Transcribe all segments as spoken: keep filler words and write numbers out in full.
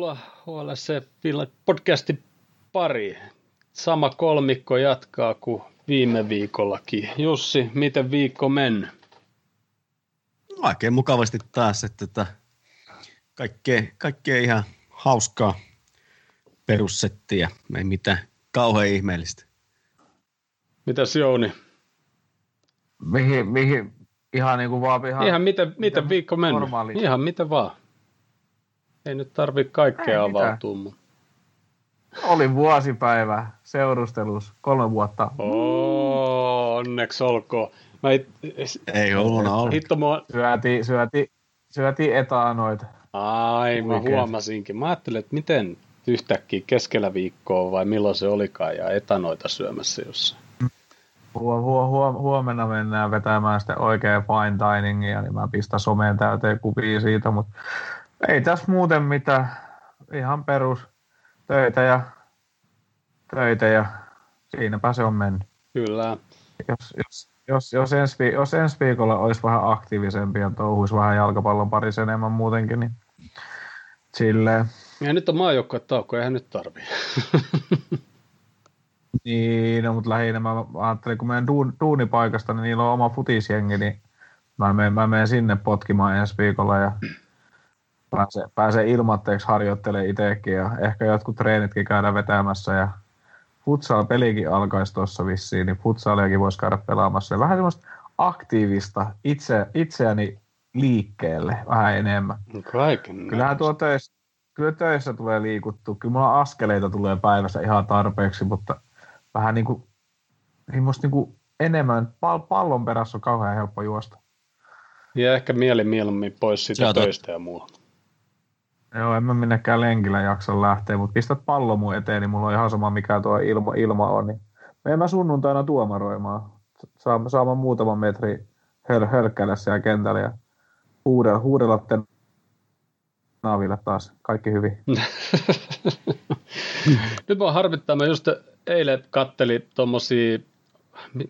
Tervetuloa H L C-podcastin pari. Sama kolmikko jatkaa kuin viime viikollakin. Jussi, miten viikko mennyt? Oikein mukavasti taas, että tätä kaikkea, kaikkea ihan hauskaa perussettiä. Ei mitään kauhean ihmeellistä. Mitäs Jouni? Mihin, mihin, ihan niin kuin vaan. Ihan, ihan miten, miten, miten viikko mennyt? Normaali. Ihan miten vaan. Ei nyt tarvitse kaikkea ei avautua. Mun. Oli vuosipäivä seurustelus, kolme vuotta. Oo, onneksi olkoon. Mä it... Ei ollut, ollut. Hitto mua. Syötiin syöti, syöti etanoita. Ai, mä huomasinkin. Mä ajattelin, että miten yhtäkkiä keskellä viikkoa vai milloin se olikaan ja etanoita syömässä jossain. Huomenna mennään vetämään sitten oikea fine diningia, niin mä pistän someen täyteen kuvia siitä, mutta ei tässä muuten mitään. Ihan perus töitä ja töitä ja siinäpä se on mennyt. Kyllä. Jos, jos, jos, jos, ensi, jos ensi viikolla olisi vähän aktiivisempi ja touhuisi vähän jalkapallon parissa enemmän muutenkin, niin silleen. Ja nyt on maajoukkuetauko, eihän nyt tarvii. Niin, no, mutta lähinnä mä ajattelin, kun menen duun, duunipaikasta, niin niillä on oma futisjengi, niin mä menen, mä menen sinne potkimaan ensi viikolla ja Pääsee, pääsee ilmatteeksi harjoittelemaan itsekin ja ehkä jotkut treenitkin käydään vetämässä ja futsal-pelikin alkaisi tuossa vissiin, niin futsaliakin voisi käydä pelaamassa. Ja vähän semmoista aktiivista itse, itseäni liikkeelle vähän enemmän. Kaiken Kyllähän tuo töissä, kyllä töissä tulee liikuttua. Kyllä mulla askeleita tulee päivässä ihan tarpeeksi, mutta vähän niin kuin, niin kuin enemmän. Pallon perässä on kauhean helppo juosta. Ja ehkä mieli mieluummin pois sitä Jota. töistä ja muuta. Joo, en mä minnekään lenkillä jaksa lähteä, mutta pistät pallo mun eteen, niin mulla on ihan sama, mikä tuo ilma, ilma on. Niin menen mä sunnuntaina tuomaroimaan. Saan, saan mä muutaman metri höl, hölkkäillä siellä kentällä ja huudella, huudella ten naaville taas. Kaikki hyvin. Nyt mä harmittaa, mä just eilen kattelin tommosia,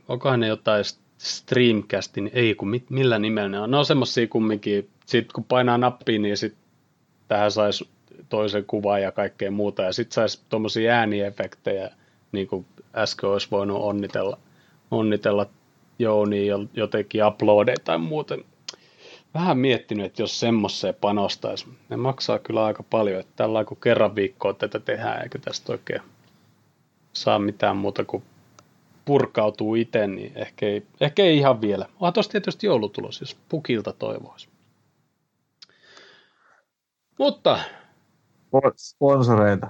onkohan ne jotain streamcastin, ei kun mit, millä nimellä ne on. Ne on semmosia kumminkin, sit kun painaa nappiin, niin sit tähän saisi toisen kuvan ja kaikkea muuta, ja sitten saisi tuommoisia ääniefektejä, niin kuin äsken olisi voinut onnitella, onnitella Jounia jotenkin uploadeja tai muuten. Vähän miettinyt, että jos semmoiseen panostaisi, ne maksaa kyllä aika paljon, että tällä kun kerran viikkoa tätä tehdään, eikä tästä oikein saa mitään muuta kuin purkautuu itse, niin ehkä ei, ehkä ei ihan vielä. Onhan tuossa tietysti joulutulos, jos pukilta toivoisi. Mutta sponsoreita.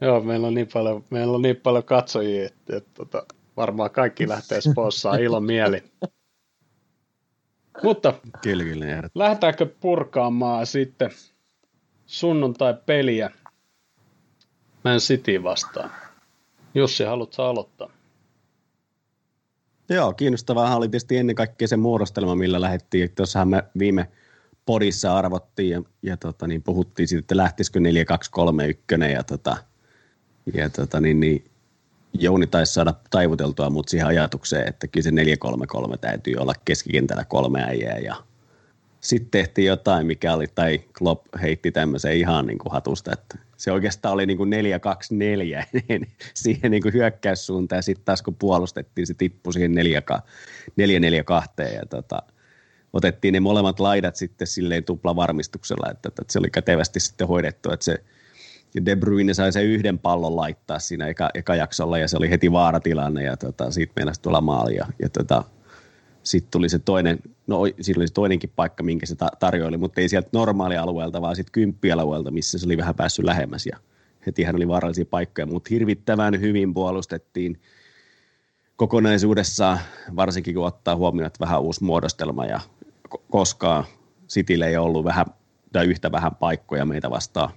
Joo, meillä on niin paljon, meillä on niin paljon katsojia, että, että, että varmaan kaikki lähtee sponssaan ilon mieli. Mutta kyllä, kyllä, lähdetäänkö purkaamaan sitten sunnuntai-peliä Man City vastaan? Jussi, haluatko aloittaa? Joo, kiinnostavaa oli tietysti ennen kaikkea se muodostelma, millä lähdettiin. Tuossahan me viime podissa arvottiin ja, ja tota, niin puhuttiin siitä, että lähtisikö neljä kaksi kolme yksi ja, tota, ja tota, niin, niin, Jouni taisi saada taivuteltua mut siihen ajatukseen, että kyllä se neljä kolme kolme täytyy olla keskikentällä kolme äijää ja sitten tehtiin jotain, mikä oli, tai Klopp heitti tämmöisen ihan niin kuin hatusta, että se oikeastaan oli niin kuin neljä kaksi neljä niin siihen niin kuin hyökkäyssuuntaan ja sitten taas kun puolustettiin, se tippui siihen neljä neljä kaksi ja tota otettiin ne molemmat laidat sitten silleen tuplavarmistuksella, että, että se oli kätevästi sitten hoidettu, että se De Bruyne sai sen yhden pallon laittaa siinä eka, eka jaksolla ja se oli heti vaaratilanne ja tota, siitä meinasi tulla maali ja, ja tota, sitten tuli se toinen, no siinä oli se toinenkin paikka, minkä se ta- tarjoili, mutta ei sieltä normaalialueelta, vaan sitten kymppialueelta, missä se oli vähän päässyt lähemmäs ja hetihän oli vaarallisia paikkoja, mutta hirvittävän hyvin puolustettiin kokonaisuudessaan, varsinkin kun ottaa huomioon, että vähän uusi muodostelma ja koskaan Citylle ei ollut vähän, tai yhtä vähän paikkoja meitä vastaan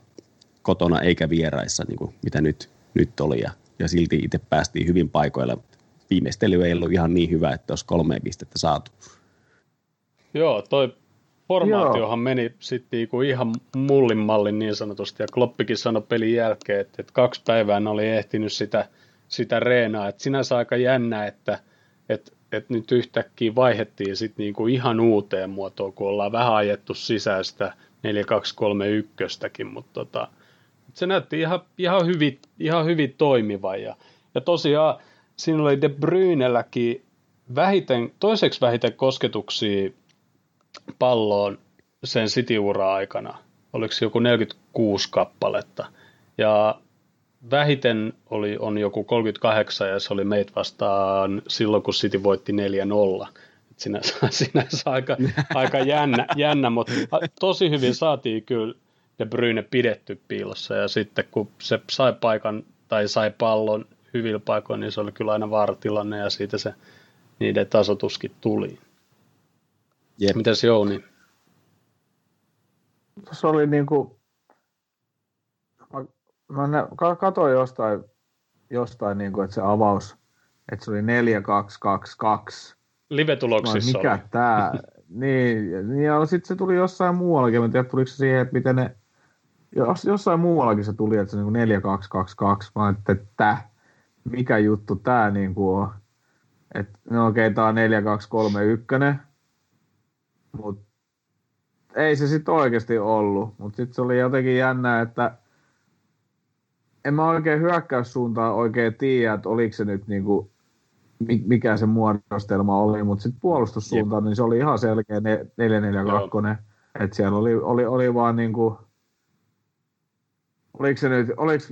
kotona eikä vieraissa, niin kuin mitä nyt, nyt oli. Ja, ja silti itse päästiin hyvin paikoilla. Viimeistely ei ollut ihan niin hyvä, että olisi kolme pistettä saatu. Joo, toi formaatiohan Joo. meni sitten ihan mullin mallin niin sanotusti. Ja Kloppikin sanoi pelin jälkeen, että, että kaksi päivää oli ehtinyt sitä sitä reenaa, että sinänsä aika jännä, että, että, että nyt yhtäkkiä vaihdettiin sitten niinku ihan uuteen muotoon, kun ollaan vähän ajettu sisään sitä neljä kaksi kolme yksi, mutta tota, se näytti ihan, ihan, hyvin, ihan hyvin toimivan. Ja, ja tosiaan siinä oli De Bruynelläkin vähiten, toiseksi vähiten kosketuksia palloon sen City-uran aikana. Oliko joku neljäkymmentäkuusi kappaletta. Ja vähiten oli, on joku kolmekymmentäkahdeksan, ja se oli meitä vastaan silloin, kun City voitti neljä nolla. Sinänsä, sinänsä aika, aika jännä, jännä, mutta tosi hyvin saatiin kyllä De Bruyne pidetty piilossa, ja sitten kun se sai paikan tai sai pallon hyvillä paikoilla, niin se oli kyllä aina vaaratilanne, ja siitä se niiden tasoituskin tuli. Jep. Mitäs Jouni? Se oli niin kuin, mä, mä katsoin jostain, jostain niin kuin, että se avaus, että se oli neljä kaksi kaksi kaksi. Live-tuloksissa mikä oli. Mikä tää? Niin, ja sitten se tuli jossain muuallakin. Mä en tiedä, tuliko se siihen, että miten ne... Jos, jossain muuallakin se tuli, että se on niin neljä kaksi kaksi kaksi. Mä ajattelin, että tää, mikä juttu tää niin kuin on. Että no okei, okay, tää on neljä kaksi kolme yksi. Mut ei se sit oikeesti ollut. Mut sit se oli jotenkin jännää, että... En mä oikein hyökkäyssuuntaan oikein tiedä, että oliko se nyt niinku... mikä se muodostelma oli, mutta sitten puolustussuuntaan, niin se oli ihan selkeä neljä neljä kaksi, että siellä oli, oli, oli vaan niin kuin, oliko se nyt, oliko,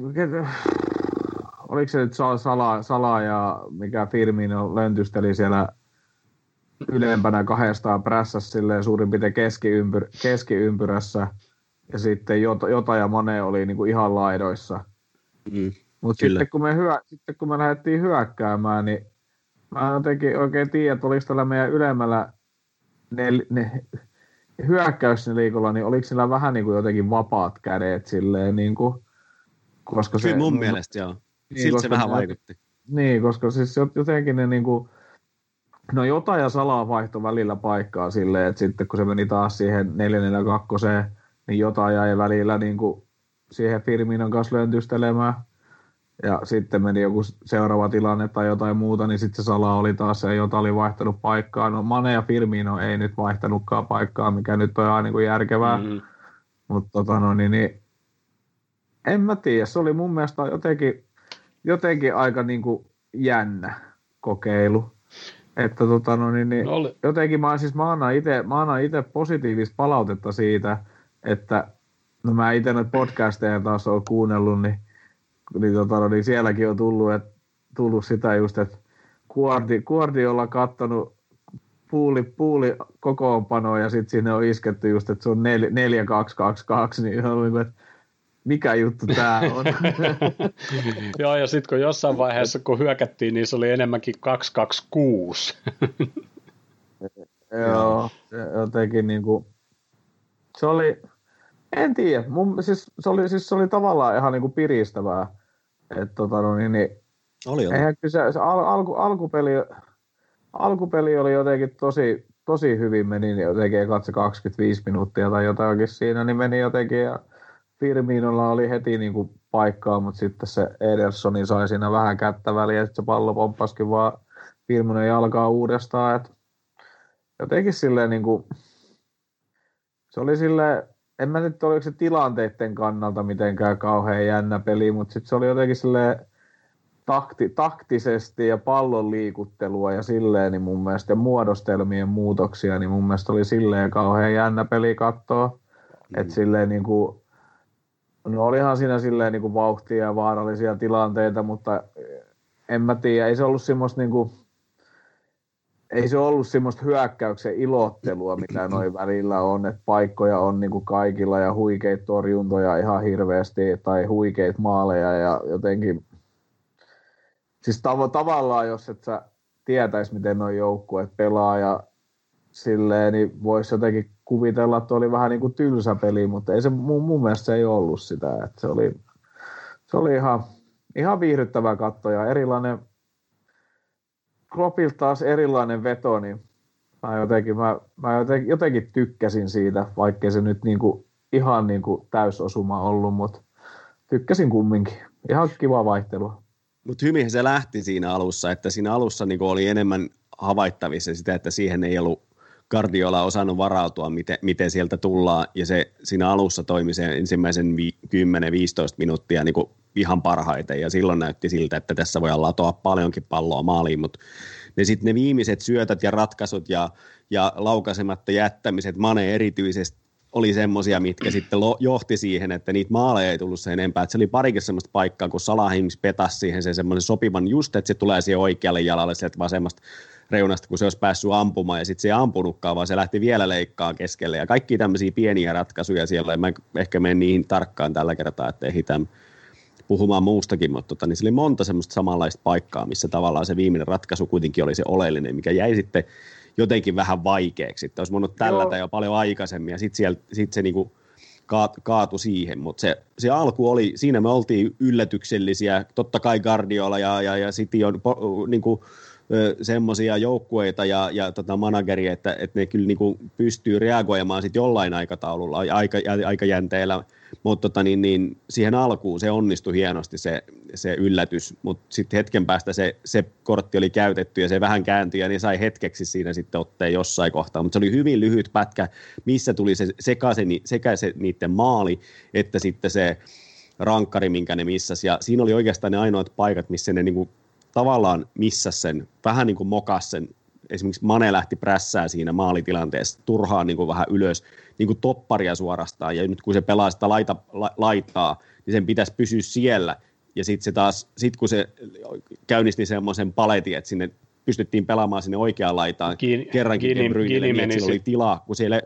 oliko se nyt Sala, Sala ja mikä Firmino löntysteli siellä ylempänä kahdestaan prässässä silleen suurin piirtein keskiympyr, keskiympyrässä, ja sitten Jota, Jota ja Mane oli niin kuin ihan laidoissa. Mm, mutta sitten, sitten kun me lähdettiin hyökkäämään, niin mä en jotenkin oikein tiedä, että oliko tällä meidän ylemmällä nel- ne- hyökkäysneliikolla, niin oliko sillä vähän niin kuin jotenkin vapaat kädet silleen niin kuin, koska kyllä se... mun mielestä, joo. Niin, silti se vähän vaikutti. Niin, koska siis jotenkin ne niin kuin, no Jota ja Salaa vaihto välillä paikkaa silleen, että sitten kun se meni taas siihen neljä neljä kaksi, niin Jota jäi välillä niin kuin siihen Firminon kanssa löntystelemään. Ja sitten meni joku seuraava tilanne tai jotain muuta, niin sitten se Sala oli taas ja Jota oli vaihtanut paikkaa. No Mane ja Firmino ei nyt vaihtanutkaan paikkaa, mikä nyt on aina niin järkevää. Mm-hmm. Mutta tota no niin, niin, en mä tiedä. Se oli mun mielestä jotenkin, jotenkin aika niin kuin jännä kokeilu. Että tota no niin, niin no jotenkin mä, siis mä annan ite, mä annan ite positiivista palautetta siitä, että no mä ite nyt podcasteja taas oon kuunnellut, niin Niin, tota, niin sielläkin on tullut, et, tullut sitä just, että Guardiola kattonut puuli, puuli kokoonpanoa ja sitten sinne on isketty just, että se on neljä kaksi kaksi kaksi, niin on, että mikä juttu tää on. Joo, ja sitten kun jossain vaiheessa, kun hyökättiin, niin se oli enemmänkin kaksi kaksi kuusi. Joo, jotenkin niinku, se oli... En tiedä. Mun, siis, se oli, siis se oli tavallaan ihan niinku piristävää. Et, tota, no, niin, niin, oli oli. Eihän kyse, se al, alku, alkupeli, alkupeli oli jotenkin tosi, tosi hyvin meni, niin jotenkin katse kaksikymmentäviisi minuuttia tai jotakin siinä, niin meni jotenkin ja Firminolla oli heti niinku paikkaa, mutta sitten se Edersoni sai siinä vähän kättä väliä ja sitten se pallo pomppasikin vaan Firminon jalkaa uudestaan. Et, jotenkin silleen niinku, se oli silleen, en mä nyt oliko se tilanteiden kannalta mitenkään kauhean jännä peli, mutta sitten se oli jotenkin silleen takti, taktisesti ja pallon liikuttelua ja silleen niin mun mielestä ja muodostelmien muutoksia, niin mun mielestä oli silleen kauhean jännä peli katsoa. Mm. Että silleen niin kuin, no olihan siinä silleen niin kuin vauhtia ja vaarallisia tilanteita, mutta en mä tiedä, ei se ollut semmoista niin kuin, ei se ollut semmoista hyökkäyksen ilottelua, mitä noin välillä on, että paikkoja on niin kuin kaikilla ja huikeita torjuntoja ihan hirveästi tai huikeita maaleja ja jotenkin, siis tav- tavallaan jos et sä tietäis miten nuo joukkueet pelaa ja silleen, niin voisi jotenkin kuvitella, että oli vähän niin kuin tylsä peli, mutta ei se, mun, mun mielestä se ei ollut sitä, että se oli, se oli ihan, ihan viihdyttävä katto ja erilainen Kloppilta taas erilainen veto, niin mä jotenkin, mä, mä jotenkin, jotenkin tykkäsin siitä, vaikkei se nyt niinku, ihan niinku täysosuma ollut, mutta tykkäsin kumminkin. Ihan kiva vaihtelua. Mutta hyvinhän se lähti siinä alussa, että siinä alussa niinku oli enemmän havaittavissa sitä, että siihen ei ollut Guardiola on osannut varautua, miten, miten sieltä tullaan, ja se siinä alussa toimi sen ensimmäisen vi, kymmenen viisitoista minuuttia niin kuin ihan parhaiten, ja silloin näytti siltä, että tässä voi latoa paljonkin palloa maaliin, mutta ne sitten ne viimeiset syötöt ja ratkaisut ja, ja laukaisematta jättämiset, Mane erityisesti, oli semmoisia, mitkä sitten lo- johti siihen, että niitä maaleja ei tullut sen enempää. Että se oli parikin semmoista paikkaa, kun Salah ihmisi petasi siihen sen semmoisen sopivan just, että se tulee siihen oikealle jalalle sieltä vasemmasta reunasta, kun se olisi päässyt ampumaan, ja sitten se ei ampunutkaan, vaan se lähti vielä leikkaa keskelle. Ja kaikki tämmöisiä pieniä ratkaisuja siellä, mä ehkä menen niihin tarkkaan tällä kertaa, että ehitän puhumaan muustakin, mutta tota, niin se oli monta semmoista samanlaista paikkaa, missä tavallaan se viimeinen ratkaisu kuitenkin oli se oleellinen, mikä jäi sitten jotenkin vähän vaikeaksi, että olisi voinut tällätä jo paljon aikaisemmin, ja sitten sit se niinku kaatui siihen, mutta se, se alku oli, siinä me oltiin yllätyksellisiä, totta kai Guardiola ja, ja, ja City on niinku, semmoisia joukkueita ja, ja tota manageri, että, että ne kyllä niinku pystyy reagoimaan sit jollain aikataululla, aika, aikajänteellä, mutta tota niin, niin siihen alkuun se onnistui hienosti se, se yllätys, mutta sitten hetken päästä se, se kortti oli käytetty ja se vähän kääntyi ja ne sai hetkeksi siinä sitten otteen jossain kohtaa, mutta se oli hyvin lyhyt pätkä, missä tuli se sekä, se, sekä se niiden maali että sitten se rankkari, minkä ne missasi, ja siinä oli oikeastaan ne ainoat paikat, missä ne niinku tavallaan missasi sen, vähän niin kuin mokasi sen. Esimerkiksi Mane lähti prässää siinä maalitilanteessa turhaan niin kuin vähän ylös, niin kuin topparia suorastaan, ja nyt kun se pelaa sitä laita, la, laitaa, niin sen pitäisi pysyä siellä, ja sitten se taas, sit kun se käynnisti semmoisen paletin, että sinne pystyttiin pelaamaan sinne oikeaan laitaan, Gini, kerrankin De Bruyneille, niin että sillä oli tilaa, kun siellä,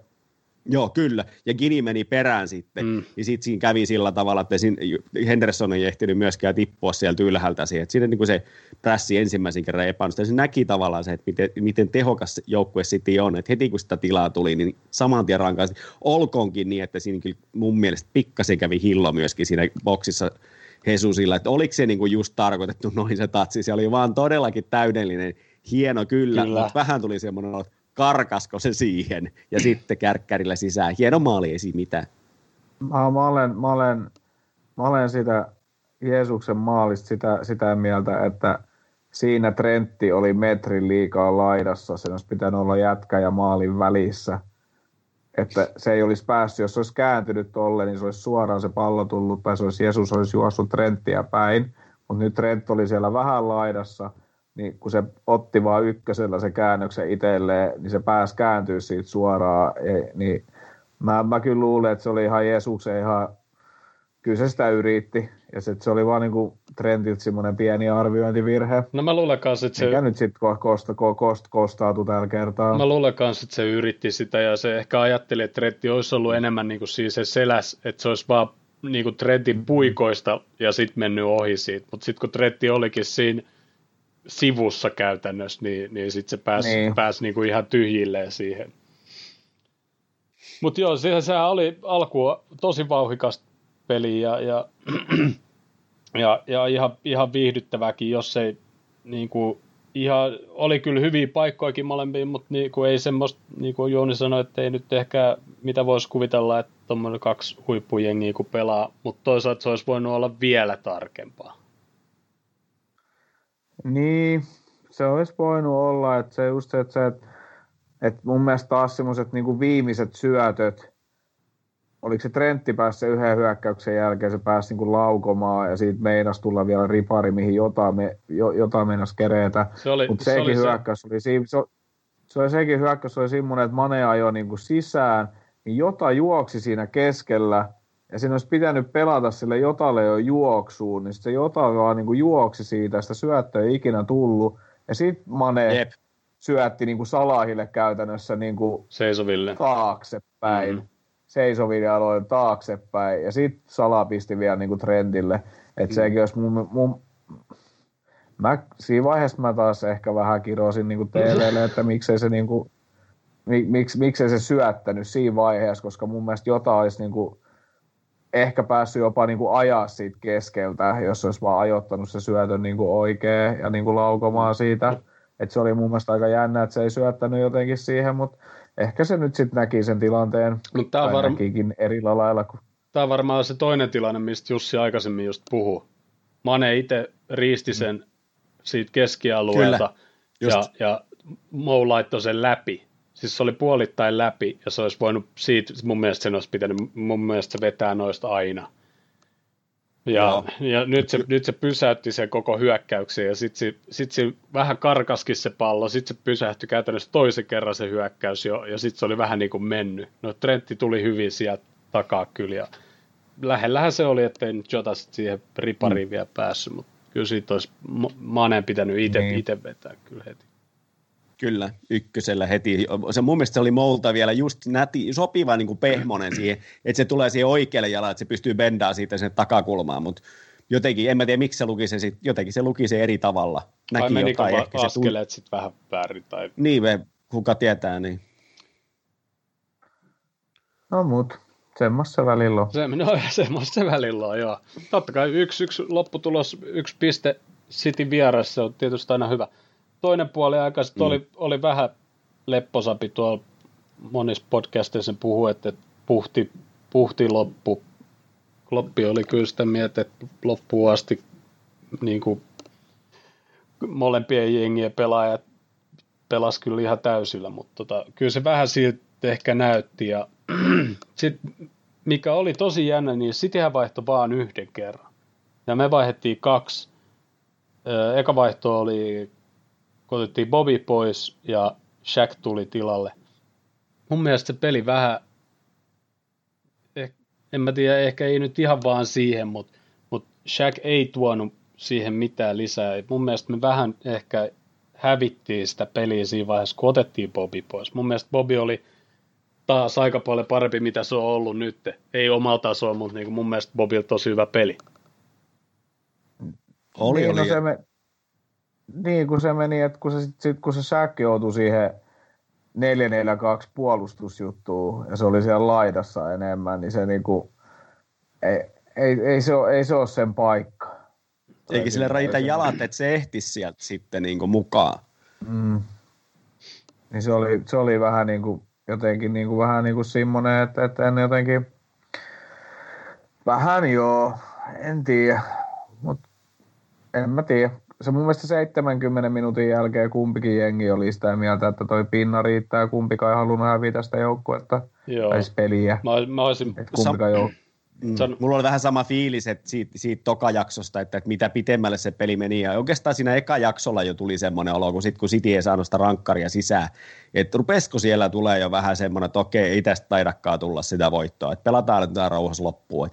joo kyllä, ja Gini meni perään sitten, mm. ja sitten siinä kävi sillä tavalla, että Henderson ei ehtinyt myöskään tippua sieltä ylhäältä siihen, että siinä niin kuin se prässi ensimmäisen kerran epäonnistui, ja se näki tavallaan se, että miten, miten tehokas joukkue City on, että heti kun sitä tilaa tuli, niin saman tien rankaasti, olkoonkin niin, että siinä kyllä mun mielestä pikkasen kävi hillo myöskin siinä boksissa Jesusilla, että oliko se niin kuin just tarkoitettu noin se tatsi, se oli vaan todellakin täydellinen, hieno kyllä, kyllä. Mutta vähän tuli semmoinen, karkasko se siihen ja sitten kärkkärillä sisään. Hieno maali, ei siinä mitään. Mä, mä, olen, mä, olen, mä olen sitä Jeesuksen maalista sitä, sitä mieltä, että siinä Trentti oli metrin liikaa laidassa. Sen olisi pitänyt olla jätkä ja maalin välissä. Että se ei olisi päässyt, jos se olisi kääntynyt tolle, niin se olisi suoraan se pallo tullut, tai se olisi Jeesus olisi juossut Trenttiä päin. Mutta nyt Trent oli siellä vähän laidassa. Niin kun se otti vaan ykkösellä se käännöksen itselleen, niin se pääsi kääntyä siitä suoraan. Ei, niin mä, mä kyllä luulen, että se oli ihan Jeesuksen ihan, kyllä se sitä yritti. Ja sit se oli vaan niinku Trentiltä semmoinen pieni arviointivirhe. No mä luulen kanssa, että se... Mikä nyt sit kosta, kosta, kostautui tällä kertaa. Mä luulen kanssa, että se yritti sitä ja se ehkä ajatteli, että Trentti olisi ollut enemmän niinku siis se seläs, että se olisi vaan niinku Trentin puikoista ja sit mennyt ohi siitä. Mut sit kun Trentti olikin siinä sivussa käytännössä, niin, niin sitten se pääsi niin. pääs niinku ihan tyhjilleen siihen. Mutta joo, sehän, sehän oli alkuun tosi vauhdikas peli ja, ja, ja, ja ihan, ihan viihdyttävääkin, jos ei niinku, ihan, oli kyllä hyviä paikkoakin molempiin, mutta niinku, ei semmoista, niin kuin Jouni sanoi, että ei nyt ehkä, mitä voisi kuvitella, että tuommoinen kaksi huippujengiä kun pelaa, mutta toisaalta se olisi voinut olla vielä tarkempaa. Niin, se olisi voinut olla, että se just se, että, se, että, että mun mielestä taas semmoiset niin viimeiset syötöt, oliko se Trentti pääsi se yhden hyökkäyksen jälkeen, se pääsi niin kuin laukomaan ja siitä meinasi tulla vielä ripari, mihin jotain me, jo, jota meinasi kereetä, mutta sekin oli hyökkäys se... oli siinä, se, se oli sekin hyökkäys oli semmoinen, että Mane ajoi niin kuin sisään, niin Jota juoksi siinä keskellä. Ja siinä olisi pitänyt pelata sille Jotalle jo juoksuun, niin sitten se Jota vaan niin kuin juoksi siitä, sitä syöttöä ei ikinä tullut. Ja sitten Mane Jep. syötti niin kuin Salahille käytännössä niin kuin seisoville taaksepäin. Mm-hmm. Seisoville aloin taaksepäin. Ja sitten Salah pisti vielä niin kuin Trentille. Että mm. sekin olisi mun... mun mä, siinä vaiheessa mä taas ehkä vähän kirosin niin kuin T V:lle, että miksei se, niin kuin, mik, miksei se syöttänyt siinä vaiheessa, koska mun mielestä Jota olisi... Niin kuin, ehkä päässyt jopa niin kuin ajaa siitä keskeltä, jos olisi vaan ajoittanut se syötön niin kuin oikein ja niin kuin laukomaan siitä. Et se oli mun mielestä aika jännä, että se ei syöttänyt jotenkin siihen, mutta ehkä se nyt sitten näki sen tilanteen. Mut tää varm... näkikin eri lailla. Kuin... Tämä on varmaan se toinen tilanne, mistä Jussi aikaisemmin just puhui. Mane itse riisti sen mm. siitä keskialueelta ja, ja Mou laittoi sen läpi. Siis se oli puolittain läpi ja se olisi voinut siitä, mun mielestä sen olisi pitänyt, mun mielestä se vetää noista aina. Ja, no. ja nyt, se, nyt se pysäytti sen koko hyökkäyksen ja sitten se, sit se vähän karkaskin se pallo, sitten se pysähtyi käytännössä toisen kerran se hyökkäys jo, ja sitten se oli vähän niin kuin mennyt. No Trentti tuli hyvin sieltä takaa kyllä ja lähellähän se oli, ettei nyt Jota siihen ripariin mm. vielä päässyt, mutta kyllä siitä olisi Maneen pitänyt itse mm. vetää kyllä heti. Kyllä, ykkösellä heti. Se, mun mielestä se oli Moulta vielä just näti, sopiva niin kuin pehmonen siihen, että se tulee siihen oikealle jalalle, että se pystyy bendaamaan siitä sen takakulmaan, mutta jotenkin, en mä tiedä miksi se luki sen, sit, jotenkin se luki sen eri tavalla. Näki vai menikö va- askeleet tuli... sitten vähän väärin? Tai... Niin, kuka tietää, niin. No mut, semmoista välillä on. Se, no, semmoista välillä on, joo. Totta kai yksi, yksi lopputulos, yksi piste City vieressä on tietysti aina hyvä. Toinen puoli aikaa mm. oli, oli vähän lepposampi tuolla monissa podcasteissa puhui, että puhti, puhti loppu. Kloppi oli kyllä sitä mieltä, että loppuun asti niin kuin molempien jengien pelaajat pelasi kyllä ihan täysillä, mutta tota, kyllä se vähän siltä ehkä näytti. Ja sitten mikä oli tosi jännä, niin Cityhän vaihtoi vaan yhden kerran. Ja me vaihdettiin kaksi. Eka vaihto oli... kun otettiin Bobby pois ja Shaq tuli tilalle. Mun mielestä se peli vähän, eh, en mä tiedä, ehkä ei nyt ihan vaan siihen, mutta mut Shaq ei tuonut siihen mitään lisää. Et mun mielestä me vähän ehkä hävittiin sitä peliä siinä vaiheessa, kun otettiin Bobby pois. Mun mielestä Bobby oli taas aika paljon parempi, mitä se on ollut nyt. Ei omalla tasolla, mutta niinku mun mielestä Bobby oli tosi hyvä peli. Oli, niin, oli. No me... Niin, kun se meni, että kun se, sit, kun se Shaq joutui siihen neljä neljä kaksi puolustusjuttuun ja se oli siellä laidassa enemmän, niin se niinku, ei, ei, ei, se ole, ei se ole sen paikka. Eikä sille rajita jalat, että se ehtisi sieltä sitten niinku mukaan. Mm. Niin se oli, se oli vähän niinku, jotenkin niinku, vähän niinku semmoinen, että, että en jotenkin, vähän joo, en tiedä, mutta en mä tiedä. Se mun mielestä seitsemänkymmenen minuutin jälkeen kumpikin jengi oli sitä mieltä, että toi pinna riittää, kumpikaan ei halunnut häviä sitä joukkuetta, tai peliä. Mä, mä olisin... Kumpikaan Sam... jouk... San... Mulla oli vähän sama fiilis että siitä, siitä tokajaksosta, että, että mitä pitemmälle se peli meni. Ja oikeastaan siinä eka jaksolla jo tuli semmoinen olo, kun sitten kun City ei saanut sitä rankkaria sisään, että rupesko siellä tulee jo vähän semmoinen, että okei, ei tästä taidakaan tulla sitä voittoa, että pelataan nyt tämä rauhassa loppuun.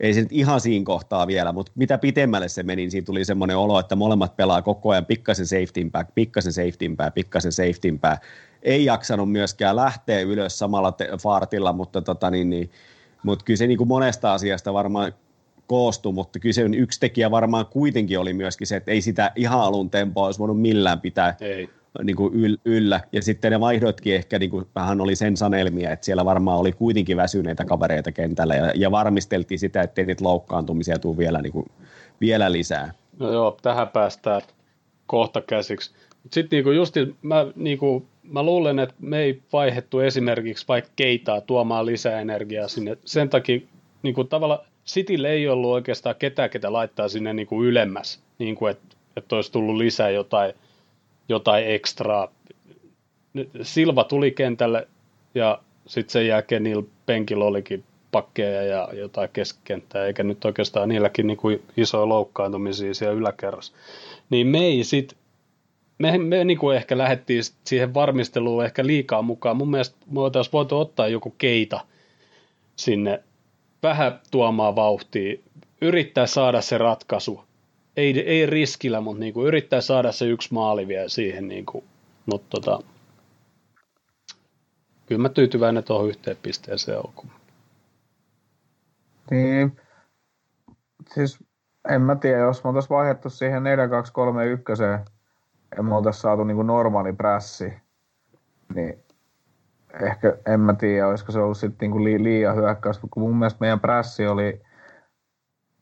Ei se nyt ihan siinä kohtaa vielä, mutta mitä pitemmälle se meni, niin siinä tuli semmoinen olo, että molemmat pelaa koko ajan pikkasen safetyn pää, pikkasen safetyn pää, pikkasen safetyn pää. Ei jaksanut myöskään lähteä ylös samalla te- faartilla, mutta tota niin, niin, mut kyllä se niin kuin monesta asiasta varmaan koostui, mutta kyllä se yksi tekijä varmaan kuitenkin oli myöskin se, että ei sitä ihan alun tempoa olisi voinut millään pitää niin kuin yl- yllä. Ja sitten ne vaihdotkin ehkä niin kuin vähän oli sen sanelmia, että siellä varmaan oli kuitenkin väsyneitä kavereita kentällä ja, ja varmisteltiin sitä, ettei niitä loukkaantumisia tule vielä, niin kuin, vielä lisää. No joo, tähän päästään kohta käsiksi. Sitten niin kuin justin, mä, niin kuin, mä luulen, että me ei vaihdettu esimerkiksi vaikka Keitaa tuomaan lisää energiaa sinne. Sen takia niin kuin tavallaan Citylle ei ollut oikeastaan ketään, ketä laittaa sinne niin kuin ylemmäs, niin kuin, että, että olisi tullut lisää jotain. jotain ekstraa. Silva tuli kentälle ja sitten sen jälkeen niillä penkillä olikin pakkeja ja jotain keskikenttää, eikä nyt oikeastaan niilläkin niinku isoja loukkaantumisia siellä yläkerrassa. Niin me ei sit, me, me niinku ehkä lähdettiin siihen varmisteluun ehkä liikaa mukaan. Mun mielestä me oltaisiin voitu ottaa joku Keita sinne vähän tuomaan vauhtia, yrittää saada se ratkaisu. Ei, ei riskillä, mutta niinku yrittää saada se yksi maali vielä siihen. Niinku. Mut tota, kyllä mä tyytyväinen tuohon yhteen pisteeseen alkuun. Niin, siis en mä tiedä, jos me oltaisiin vaihdettu siihen neljä kaksi kolme yksi ja me oltaisiin saatu niinku normaali prässi, niin ehkä en mä tiedä, olisiko se ollut sitten niinku liian hyökkäys, mutta mun mielestä meidän prässi oli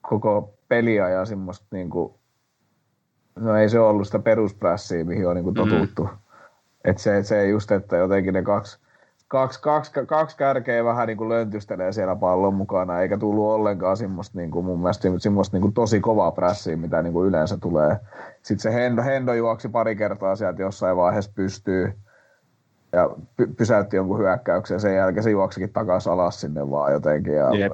koko... peliä ja semmoista niinku, no ei se ollut sitä perusprässiä, mihin on niinku totuttu. Mm. Että se, se just, että jotenkin ne kaksi, kaksi, kaksi, kaksi kärkeä vähän niinku löntystelee siellä pallon mukana, eikä tullut ollenkaan semmoista niinku mun mielestä semmoista niinku tosi kovaa prässiä, mitä niinku yleensä tulee. Sitten se Hendo, Hendo juoksi pari kertaa sieltä jossain vaiheessa pystyy. ja py- pysäytti jonkun hyökkäyksen, sen jälkeen se juoksikin takaisin alas sinne vaan jotenkin. Ja, yep.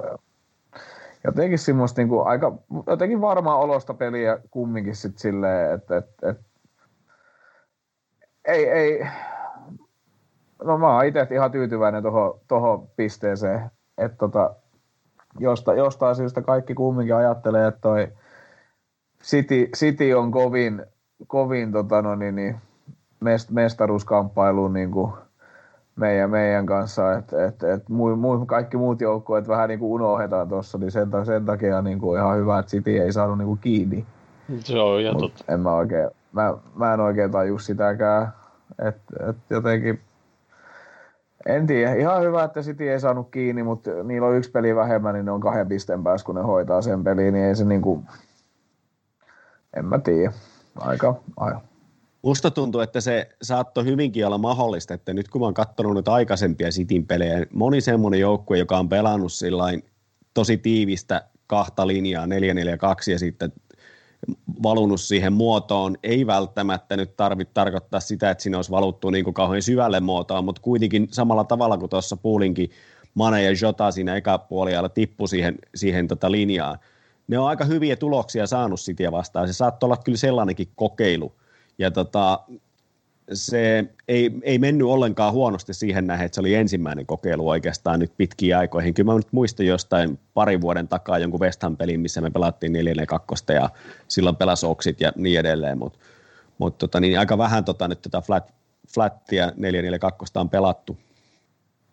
Jotenkin semmoista niinku aika, jotenkin varmaa olosta peliä kumminkin sitten silleen, että et, et, ei, ei, no mä oon itse ihan tyytyväinen tohon, tohon pisteeseen, että tota, josta, jostain syystä kaikki kumminkin ajattelee, että toi City, City on kovin, kovin tota no niin, niin mest, mestaruuskamppailuun niinku meidän, meidän kanssa, että et, et muu, muu, kaikki muut joukkueet vähän niin kuin unohdetaan tuossa, niin sen, sen takia niin kuin ihan hyvä, että City ei saanut niin kuin kiinni. Se on ihan totta. En mä, oikein, mä, mä en oikein taju sitäkään, että et jotenkin, en tiedä, ihan hyvä, että City ei saanut kiinni, mutta niillä on yksi peli vähemmän, niin ne on kahden pisteen päässä, kun ne hoitaa sen peliin, niin ei se niin kuin, en mä tiedä, aika aika. Musta tuntuu, että se saattoi hyvinkin olla mahdollista, että nyt kun mä oon katsonut nyt aikaisempia Cityn pelejä, moni semmoinen joukkue, joka on pelannut sillain tosi tiivistä kahta linjaa, neljä neljä kaksi ja sitten valunut siihen muotoon, ei välttämättä nyt tarvitse tarkoittaa sitä, että siinä olisi valuttu niin kuin kauhean syvälle muotoon, mutta kuitenkin samalla tavalla kuin tuossa Poolinkin Mane ja Jota siinä eka puoliajalla tippui siihen, siihen tota linjaan. Ne on aika hyviä tuloksia saanut Cityä vastaan, se saattoi olla kyllä sellainenkin kokeilu. Ja tota, se ei, ei mennyt ollenkaan huonosti siihen nähden, että se oli ensimmäinen kokeilu oikeastaan nyt pitkiin aikoihin. Kyllä mä nyt muistan jostain parin vuoden takaa jonkun West Ham-pelin, missä me pelattiin neljä neljä kaksi ja silloin pelasi Oksit ja niin edelleen. Mutta mut tota, niin aika vähän tota, nyt tätä flat, flattia neljä neljä kaksi on pelattu.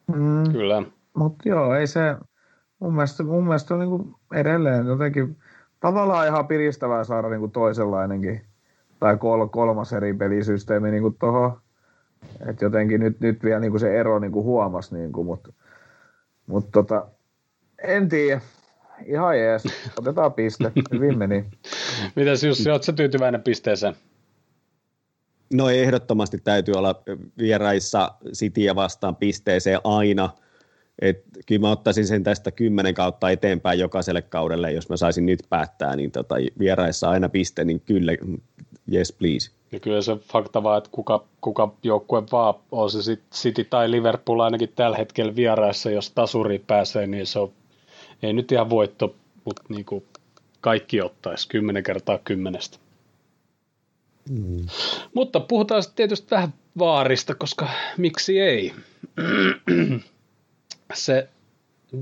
Mm, Kyllä. Mutta joo, ei se mun mielestä, mun mielestä on niinku edelleen jotenkin tavallaan ihan piristävää saada niinku toisenlainenkin tai kol- kolmas eri pelisysteemi niinku toho, et jotenkin nyt nyt vielä niinku se ero niinku huomas niinku, mut mut tota en tiedä, ihan jees, otetaan piste, hyvin meni. Mitäs Jussi, ootko sä tyytyväinen pisteeseen? No ehdottomasti täytyy olla vieraissa Cityä vastaan pisteeseen aina, et kyllä mä ottaisin sen tästä kymmenen kautta eteenpäin jokaiselle kaudelle, jos mä saisin nyt päättää, niin tota vieraissa aina piste, niin kyllä. Yes, please. Ja kyllä se fakta vaan, että kuka, kuka joukkue vaan, on se sitten City tai Liverpool ainakin tällä hetkellä vieraissa, jos tasuri pääsee, niin se on, ei nyt ihan voitto, mutta niin kuin kaikki ottaisi kymmenen kertaa kymmenestä. Mm. Mutta puhutaan sitten tietysti vähän vaarista, koska miksi ei? Se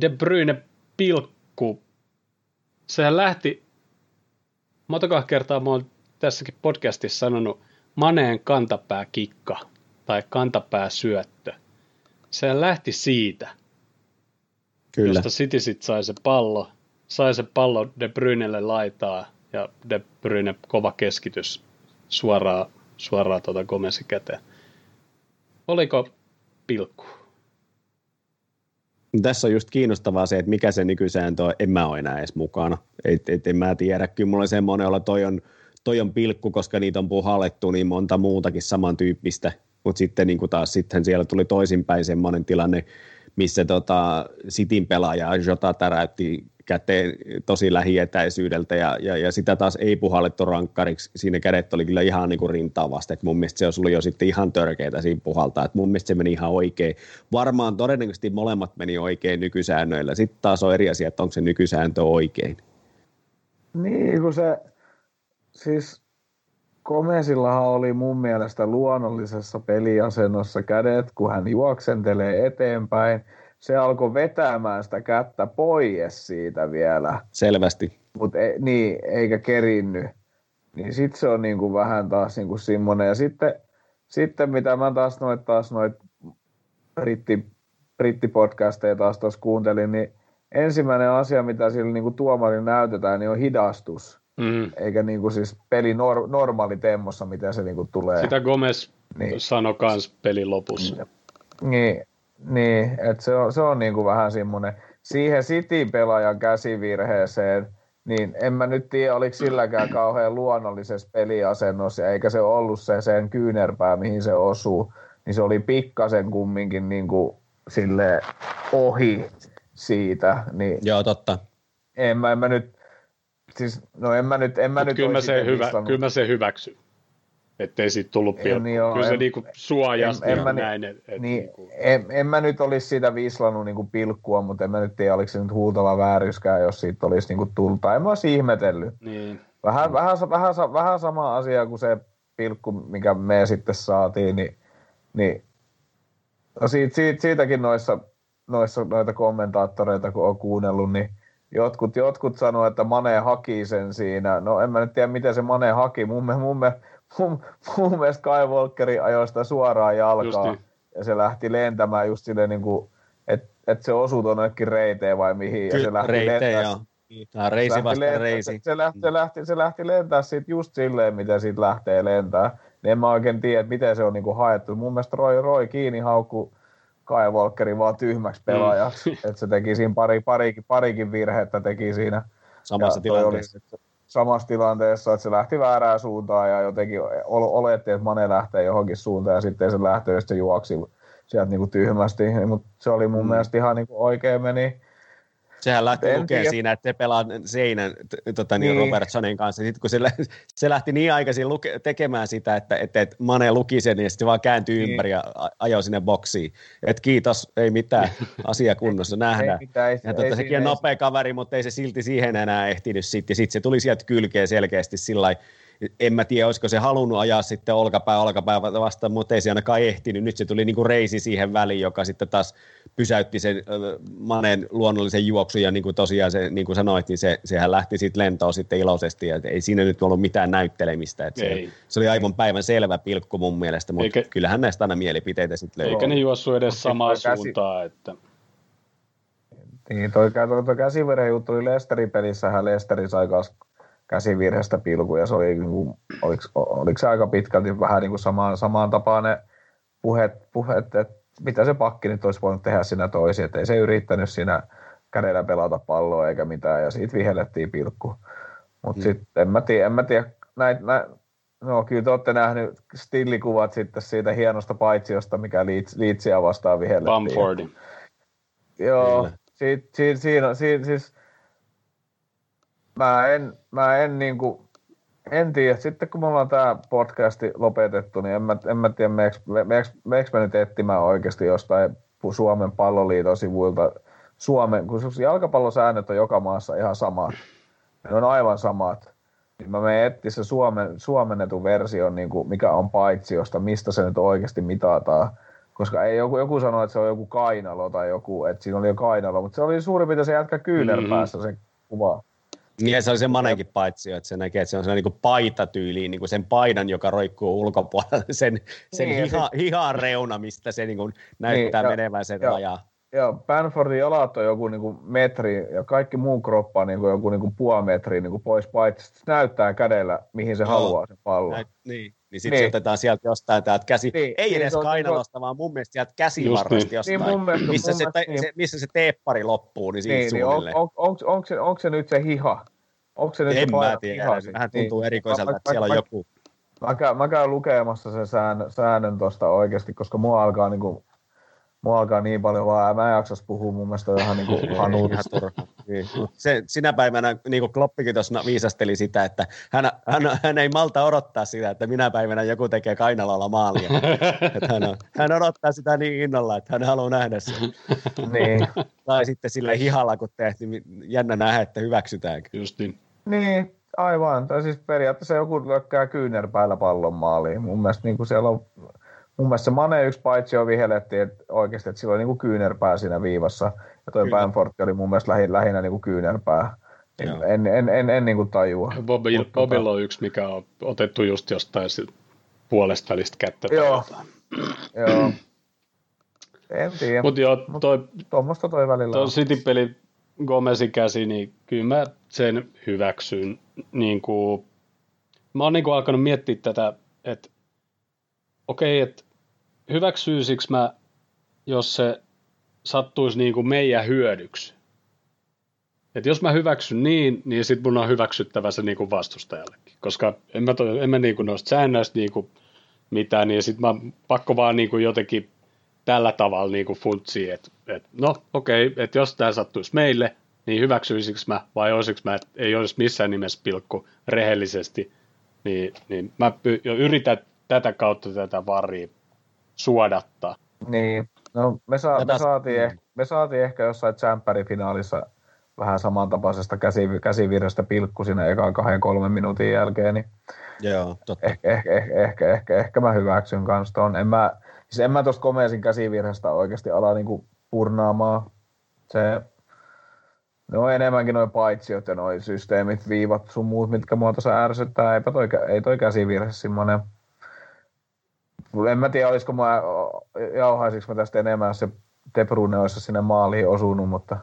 De Bruyne pilkku, sehän lähti, montakaan kertaa mä oon tässäkin podcastissa sanonut Maneen kantapääkikka tai kantapääsyöttö. Se lähti siitä, kyllä, josta City sitten sai se pallo. Sai se pallo De Bruynelle laitaa ja De Bruyne kova keskitys suoraan, suoraan tuota Gomezin käteen. Oliko pilkku? Tässä on just kiinnostavaa se, että mikä se nykysääntö on. En mä ole enää edes mukana. Et, et, en mä tiedä. Kyllä mulla on semmoinen, jolla toi on Toi on pilkku, koska niitä on puhallettu niin monta muutakin samantyyppistä, mutta sitten niin taas sitten siellä tuli toisinpäin semmoinen tilanne, missä tota, Cityn pelaaja Jota täräytti käteen tosi lähietäisyydeltä ja, ja, ja sitä taas ei puhallettu rankkariksi. Siinä kädet oli kyllä ihan niin kuin rintaa vasta, että mun mielestä se olisi ollut jo sitten ihan törkeätä siinä puhaltaa, että mun mielestä se meni ihan oikein. Varmaan todennäköisesti molemmat meni oikein nykysäännöillä, sitten taas on eri asia, että onko se nykysääntö oikein. Niin kun se... Siis Gomesillahan oli mun mielestä luonnollisessa peliasennossa kädet, kun hän juoksentelee eteenpäin. Se alkoi vetämään sitä kättä pois siitä vielä. Selvästi. Mut ei, niin, eikä kerinnyt. Niin sit se on niinku vähän taas niinku semmoinen. Ja sitten, sitten mitä mä taas noit, taas noit britti, brittipodcasteja taas tuossa kuuntelin, niin ensimmäinen asia, mitä sillä niinku tuomarilla näytetään, niin on hidastus. Mm. Eikä niinku siis peli nor- normaali temmossa, miten se niinku tulee. Sitä Gomez niin sanoi kans pelin lopussa. Niin, niin että se on, se on niinku vähän semmoinen. Siihen City-pelaajan käsivirheeseen, niin en mä nyt tiedä, oliko silläkään kauhean luonnollisessa peliasennossa, eikä se ollut se sen kyynärpää, mihin se osuu, niin se oli pikkasen kumminkin niinku silleen ohi siitä. Niin joo, totta. En mä, en mä nyt... Siis, no en mä nyt, en mä nyt kyllä, mä hyvä, kyllä mä sen hyväksyn. ettei siitä tullut pilkku. Niin kyllä se en, niinku suojasti en, en mä, näin. Et, et niin, niinku. en, en mä nyt olisi siitä vislannut niinku pilkkua, mutta en mä nyt tiedä, oliko se nyt huutava vääryskään, jos siitä olisi niinku tullut. Tai en mä olisi ihmetellyt. Niin. Vähän, mm. vähän, vähän, vähän sama asia kuin se pilkku, mikä me sitten saatiin, niin, niin no siitä, siitä, siitäkin noissa, noissa noita kommentaattoreita, kun on kuunnellut, niin jotkut, jotkut sanoo, että Mane haki sen siinä. No en mä nyt tiedä, miten se Mane haki. Mun, mun, mun, mun mielestä Kai Volkeri ajoi sitä suoraan jalkaa. Justi. Ja se lähti lentämään just silleen, niin että et se osui tuonnekin reiteen vai mihin. Kyllä, ja se lähti reiteen, joo. Tämä on reisi vasta reisi. Se lähti, se lähti, se lähti lentämään siitä just silleen, miten siitä lähtee lentämään. En mä oikein tiedä, miten se on niinku haettu. Mun mielestä Roy, Roy Keane haukkuu Kai Walkerin vaan tyhmäksi pelaajaksi. Mm. Että se teki siinä pari, pari, parikin virhettä teki siinä. Samassa ja tilanteessa. Samassa tilanteessa, että se lähti väärään suuntaan ja jotenkin olettiin, että Mane lähtee johonkin suuntaan ja sitten se lähtee, että se juoksi sieltä niinku tyhmästi. Mutta se oli mun mm. mielestä ihan niinku oikein meni. Sehän lähti lukee siinä, että se pelaa seinän tota, niin, niin. Robertsonin kanssa. Sitten kun se, se lähti niin aikaisin luke, tekemään sitä, että et, et Mane luki sen ja sitten vaan kääntyi niin. ympäri ja ajoi sinne boksiin. Et kiitos, ei mitään, asia kunnossa nähdään. Ei mitään, ei, ja totta, ei, sekin ei, on nopea kaveri, mutta ei se silti siihen enää ehtinyt sitten. Ja sitten se tuli sieltä kylkeen selkeästi sillä lailla. En mä tiedä, olisiko se halunnut ajaa sitten olkapää, olkapää vastaan, mutta ei se ainakaan ehtinyt. Nyt se tuli niinku reisi siihen väliin, joka sitten taas pysäytti sen Manen luonnollisen juoksun. Ja niin kuin tosiaan, se, niin kuin sanoit, niin se, sehän lähti siitä lentoon sitten iloisesti. Ja ei siinä nyt ollut mitään näyttelemistä. Et se, se oli aivan päivän selvä pilkku mun mielestä, mutta eikä, kyllähän näistä aina mielipiteitä sitten löytyy. Eikä ne juossu edes samaa suuntaa, että... Niin, toi, toi, toi käsiveren juttu oli Leicesterin pelissähän. Leicesterin sai kanssa käsivirheestä pilku, ja se oli, oliko, oliko se aika pitkälti vähän niin kuin samaan, samaan tapaan ne puhet, puhet, että mitä se pakki nyt olisi voinut tehdä siinä toisin, että ei se yrittänyt siinä kädellä pelata palloa eikä mitään, ja siitä vihellettiin pilkku. Mutta mm. sitten en mä tiedä, en mä tiedä näit, nä, no kyllä te olette nähnyt stillikuvat sitten siitä hienosta paitsiosta, mikä Leedsiä vastaan vihellettiin. Bamfordin. Joo, siinä si, si, si, si, siis... Mä en, mä en niinku, en tiedä, sitten kun me ollaan tää podcasti lopetettu, niin en mä, en mä tiedä, meeks, meeks, meeks mä nyt etsimään oikeesti jostain Suomen palloliiton sivuilta Suomen, kun jalkapallosäännöt on joka maassa ihan samat, ne on aivan samat, niin mä menen etsiä se Suomen, suomennetun version, niinku, mikä on paitsiosta, mistä se nyt oikeesti mitataan. Koska ei joku, joku sanoi, että se on joku kainalo tai joku, että siinä oli jo kainalo, mutta se oli suurin piirtein se jätkä kyynärpäässä mm-hmm. se kuva. Niin, se oli se Manekin paitsio, että se näkee, että se on sellainen niin paitatyyliin, niin sen paidan, joka roikkuu ulkopuolella, sen, sen niin, hiha, se... hihaan reuna, mistä se niin kuin näyttää niin, menevän sen ja, rajaa. Joo, Bamfordin jalat on joku niin kuin metri ja kaikki muu kroppa on niin kuin joku niin kuin puoli metriä niin kuin pois paitsista. Se näyttää kädellä, mihin se no. haluaa sen pallon. Näin, niin. Niin sitten niin. otetaan sieltä jostain täältä käsi, niin, ei niin, edes kainalosta, on... vaan mun mielestä sieltä käsivarresta jostain, niin, mun mielestä, missä, mun se, mielestä, se, missä se teeppari loppuu, niin siitä niin, suunnilleen. On, on, on, onko, se, onko se nyt se hiha? Onko se nyt en se mä tiedä, vähän tuntuu niin. erikoiselta, mä, että mä, siellä mä, on joku. Mä käyn, mä käyn lukemassa sen sään, säännön tuosta oikeasti, koska mua alkaa, niin kuin, mua alkaa niin paljon vaan, mä en jaksas puhua mun mielestä ihan niin kuin hanuutista. Se, sinä päivänä niin kuin Kloppikin tuossa viisasteli sitä, että hän, hän, hän ei malta odottaa sitä, että minä päivänä joku tekee kainalolla maalia. Että hän, on, hän odottaa sitä niin innolla, että hän haluaa nähdä sen. Niin. Tai sitten sillä hihalla, kun tehtiin, jännä nähdä, että hyväksytäänkö. Just niin. Niin, aivan. Tai siis periaatteessa joku lökkää kyynärpäällä pallon maaliin. Mun mielestä niin kuin siellä on... Mun mielestä se Mane yksi paitsi jo vihellettiin, että oikeasti, että sillä oli niinku kyynärpää siinä viivassa. Ja toi Bamford oli mun mielestä lähinnä, lähinnä niinku kyynärpää. En, en, en, en, en niinku tajua. Bobilla Bobi on yksi, mikä on otettu just jostain puolesta välistä kättä. Joo. Joo. En tiedä. Mut joo, toi, tuommoista toi välillä on. Tuo City-peli Gomezin käsi, niin kyllä mä sen hyväksyn. Niinku, mä oon niinku alkanut miettiä tätä, että okei, että hyväksyy siksi mä, jos se sattuisi niin kuin meidän hyödyksi. Että jos mä hyväksyn niin, niin sit mun on hyväksyttävä se niin kuin vastustajallekin. Koska en mä, to, en mä niin kuin noista säännöistä niin kuin mitään, niin sit mä oon pakko vaan niin kuin jotenkin tällä tavalla niin kuin funtsii, että et, no okei, että jos tämä sattuisi meille, niin hyväksyisikö mä vai olisiko mä, että ei olisi missään nimessä pilkku rehellisesti, niin, niin mä py, yritän tätä kautta tätä varia suodattaa. Niin, no me, saa, tätä... me, saatiin ehkä, me saatiin ehkä jossain Champions-finaalissa vähän samantapaisesta käsivirrasta pilkku siinä ekaan kahden kolmen minuutin jälkeen, niin joo, totta. Ehkä, ehkä, ehkä, ehkä, ehkä, ehkä mä hyväksyn kans ton. En mä, siis en mä tosta Gomezin käsivirrasta oikeasti ala niinku purnaamaan. Se, no enemmänkin noi paitsiot ja noi systeemit, viivat sun muut, mitkä mua tuossa ärsyttää. Eipä toi, ei toi käsivirhe semmonen. En mä tiedä, olisiko mä, jauhaisinko mä tästä enemmän, jos se De Bruyne olisi sinne maaliin osunut, mutta,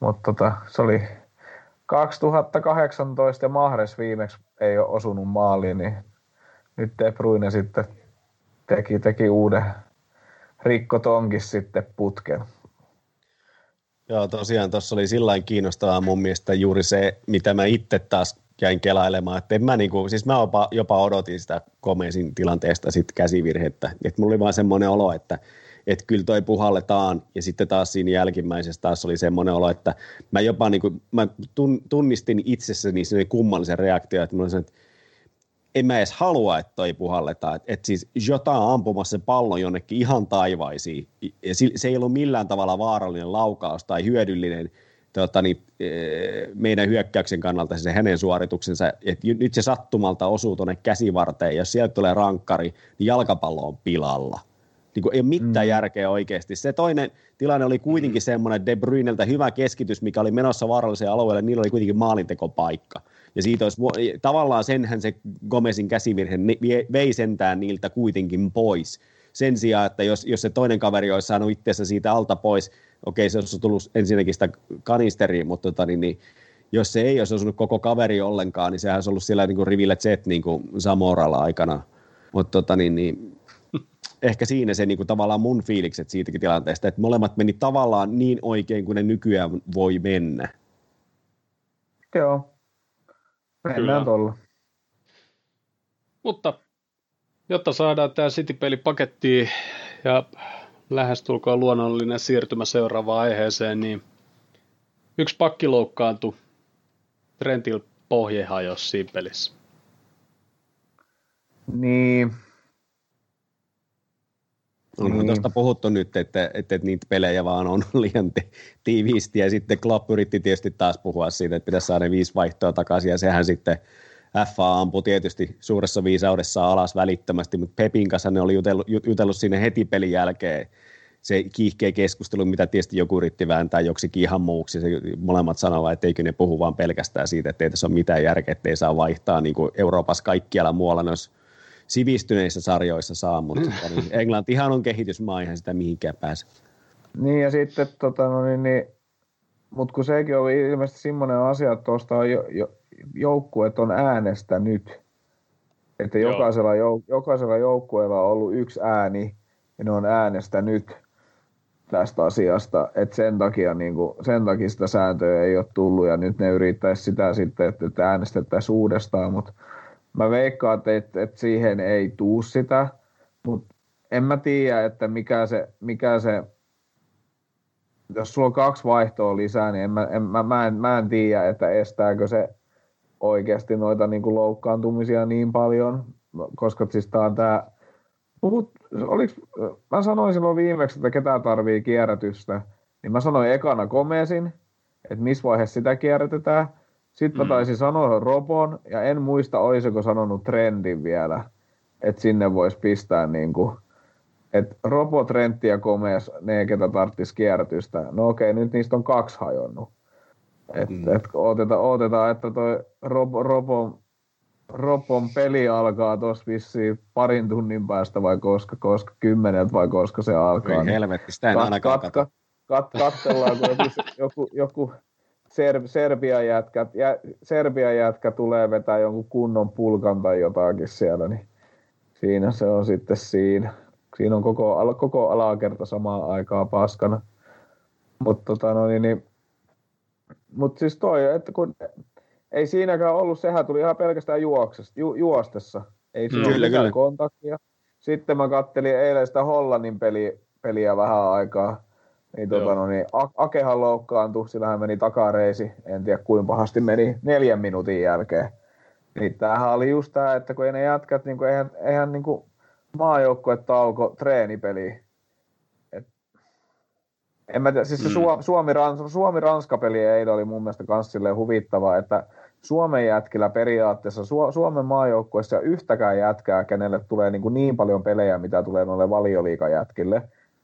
mutta tota, se oli kaksituhattakahdeksantoista ja Mahrez viimeksi ei ole osunut maaliin, niin nyt De Bruyne sitten teki, teki uuden rikkotonkin sitten putken. Joo, tosiaan tuossa oli sillain kiinnostavaa mun mielestä juuri se, mitä mä itse taas jäin kelailemaan, että en mä niinku, siis mä jopa, jopa odotin sitä Gomezin tilanteesta sit käsivirhettä, että mulla oli vaan semmoinen olo, että että kyllä toi puhalletaan, ja sitten taas siinä jälkimmäisessä taas oli semmoinen olo, että mä jopa niin kuin, mä tunnistin itsessäni semmoinen kummallisen reaktio, että mulla oli semmoinen, että en mä edes halua, että toi puhalletaan, että et siis Jota on ampumassa sen pallon jonnekin ihan taivaisiin, ja se ei ollut millään tavalla vaarallinen laukaus tai hyödyllinen tota niin, meidän hyökkäyksen kannalta se hänen suorituksensa, että nyt se sattumalta osuu tuonne käsivarteen, ja jos sieltä tulee rankkari, niin jalkapallo on pilalla. Niin ei ole mitään mm. järkeä oikeasti. Se toinen tilanne oli kuitenkin semmoinen De Bruyneltä hyvä keskitys, mikä oli menossa vaaralliseen alueelle, niillä oli kuitenkin maalintekopaikka. Ja siitä olisi, tavallaan senhän se Gomezin käsivirhe vei sentään niiltä kuitenkin pois. Sen sijaan, että jos, jos se toinen kaveri olisi saanut itseänsä siitä alta pois, okei, se olisi tullut ensinnäkin sitä kanisteriin, mutta tota, niin, niin, jos se ei olisi osunut koko kaveri ollenkaan, niin sehän olisi ollut siellä niin kuin rivillä Z niin kuin Zamoralla aikana. Mutta tota, niin, niin, ehkä siinä se niin kuin, tavallaan mun fiilikset siitäkin tilanteesta, että molemmat meni tavallaan niin oikein kuin ne nykyään voi mennä. Joo, mennään tuolla. Mutta jotta saadaan tämä City-peli pakettiin ja lähestulkoon luonnollinen siirtymä seuraavaan aiheeseen, niin yksi pakki loukkaantui, Trentil pohje hajosi siinä pelissä. Niin... Onko niin. Tuosta puhuttu nyt, että, että niitä pelejä vaan on liian tiiviisti, ja sitten Klopp yritti tietysti taas puhua siitä, että pitäisi saada ne viisi vaihtoa takaisin, ja sehän sitten F A ampui tietysti suuressa viisaudessa alas välittömästi, mutta Pepin kanssa ne oli jutellut, jutellut siinä heti pelin jälkeen se kiihkeä keskustelu, mitä tietysti joku yritti vääntää joksikin ihan muuksi, se molemmat sanovat, että eikö ne puhu vaan pelkästään siitä, että ei tässä ole mitään järkeä, että ei saa vaihtaa niin kuin Euroopassa kaikkialla muualla noissa sivistyneissä sarjoissa saa, mutta niin Englantihan on kehitysmaa, eihän sitä mihinkään pääse. Niin ja sitten, tota, no niin, niin, mutta kun sekin oli ilmeisesti semmoinen asia, että tuosta jo, jo, joukkueet on äänestänyt, että jokaisella, jou, jokaisella joukkueella on ollut yksi ääni, ja ne on äänestänyt tästä asiasta, että sen takia, niin kun, sen takia sitä sääntöä ei ole tullut, ja nyt ne yrittäisi sitä sitten, että, että äänestettäisiin uudestaan, mutta mä veikkaan, että, että siihen ei tuu sitä, mutta en mä tiedä, että mikä se, mikä se, jos sulla on kaksi vaihtoa lisää, niin en mä, en, mä, mä en, mä en tiedä, että estääkö se oikeasti noita niin kuin loukkaantumisia niin paljon, koska siis tää on tää, mut oliks, mä sanoin silloin viimeksi, että ketä tarvii kierrätystä, niin mä sanoin ekana Gomezin, että missä vaiheessa sitä kierrätetään. Sitten mä taisin sanoa Robon, ja en muista, olisiko sanonut Trentin vielä, että sinne voisi pistää niin kuin, että Robo, Trentti ja Gomez, ne ketä tarvitsisi kierrätystä. No okei, nyt niistä on kaksi hajonnut. Että mm. et, ooteta, ooteta, että toi Robo, Robon, Robon peli alkaa tossa vissiin parin tunnin päästä vai koska, koska kymmeneltä vai koska se alkaa. Ei niin helvetti, sitä en kat, ainakaan katka, kat, katsellaan, kun joku... joku Serbian jätkä, jä, Serbian jätkä tulee vetää jonkun kunnon pulkan tai jotakin siellä, niin siinä se on sitten siinä. Siinä on koko, koko alakerta samaan aikaan paskana. Mutta tota, no niin, niin, mut siis toi, että kun ei siinäkään ollut, sehän tuli ihan pelkästään juoksesta, ju, juostessa. Ei siinä kyllä, kyllä. kontaktia. Sitten mä kattelin eilen sitä Hollannin peliä, peliä vähän aikaa. Niin, tota, no niin, Akehan loukkaantui, sillähän meni takareisi, en tiedä kuinka pahasti meni, neljän minuutin jälkeen. Niin tämähän oli just tämä, että kun ei ne jätkät, niin eihän, eihän niin maajoukkue tauko treenipeliä. Et, en mä tiedä, siis se mm. Suomi-Ranska, Suomi-Ranska-peli eilen oli mun mielestä kans silleen huvittavaa, että Suomen jätkillä periaatteessa, Su- Suomen maajoukkueessa yhtäkään jätkää, kenelle tulee niin, niin paljon pelejä, mitä tulee noille valioliigajätkille,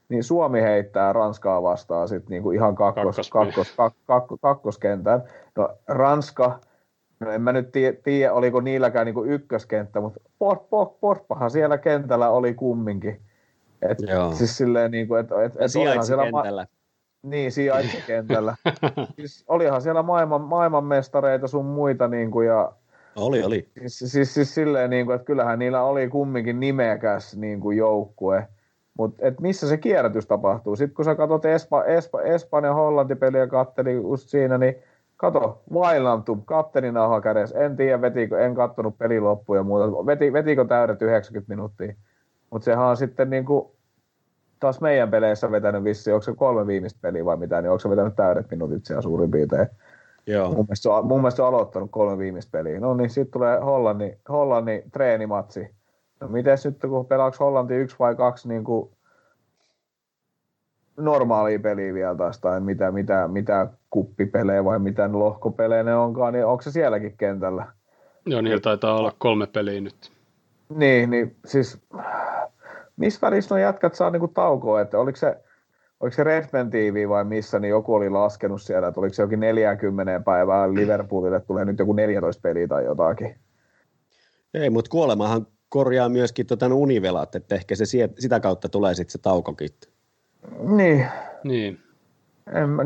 niin Suomi heittää Ranskaa vastaan sit niin ihan kakkos, kakkos, kak, kak, kakkoskentään. No Ranska, no en mä nyt tie, tiedä, oliko niilläkään niin ykköskenttä, mutta port, port, portpahan siellä kentällä oli kumminkin. Et, siis silleen niin kuin, että... Et, et sijaitsekentällä. Niin, sijaitsekentällä. Siis olihan siellä maailman, maailmanmestareita sun muita niin kuin ja... Oli, oli. Siis, siis, siis silleen niin kuin, että kyllähän niillä oli kumminkin nimekäs niin kuin joukkue. Mutta missä se kierrätys tapahtuu? Sitten kun sä katsot Espa, Espa, Espanjan Hollantipeliä kattelin just siinä, niin kato, Vaillantum, kapteenin nauha kädessä. En tiedä, vetikö, en katsonut pelin loppuun ja muuta. Veti, vetikö täydet yhdeksänkymmentä minuuttia? Mutta sehän on sitten niinku, taas meidän peleissä vetänyt vissiin, onko se kolme viimeistä peliä vai mitä, niin onko se vetänyt täydet minuutit siellä suurin piirtein? Joo. Mun mielestä se on, mun mielestä se on aloittanut kolme viimeistä peliä. No niin, sitten tulee Hollannin, Hollannin treenimatsi. No mites nyt, kun pelaaks Hollanti yksi vai kaksi niin kuin normaalia peliä vielä taas, tai mitä, mitä, mitä kuppipelejä vai mitä lohkopelejä ne onkaan, niin onko se sielläkin kentällä? Joo, niillä taitaa olla kolme peliä nyt. Niin, niin siis missä välissä nuo jätkät saa niin kuin taukoa, että oliko se, oliko se Redman T V vai missä, niin joku oli laskenut siellä, että oliko se jokin neljäkymmentä päivää Liverpoolille, tulee nyt joku neljätoista peliä tai jotakin. Ei, mutta kuolemahan korjaa myöskin tuota univelat, että ehkä se sitä kautta tulee sitten se taukokittu. Niin. niin.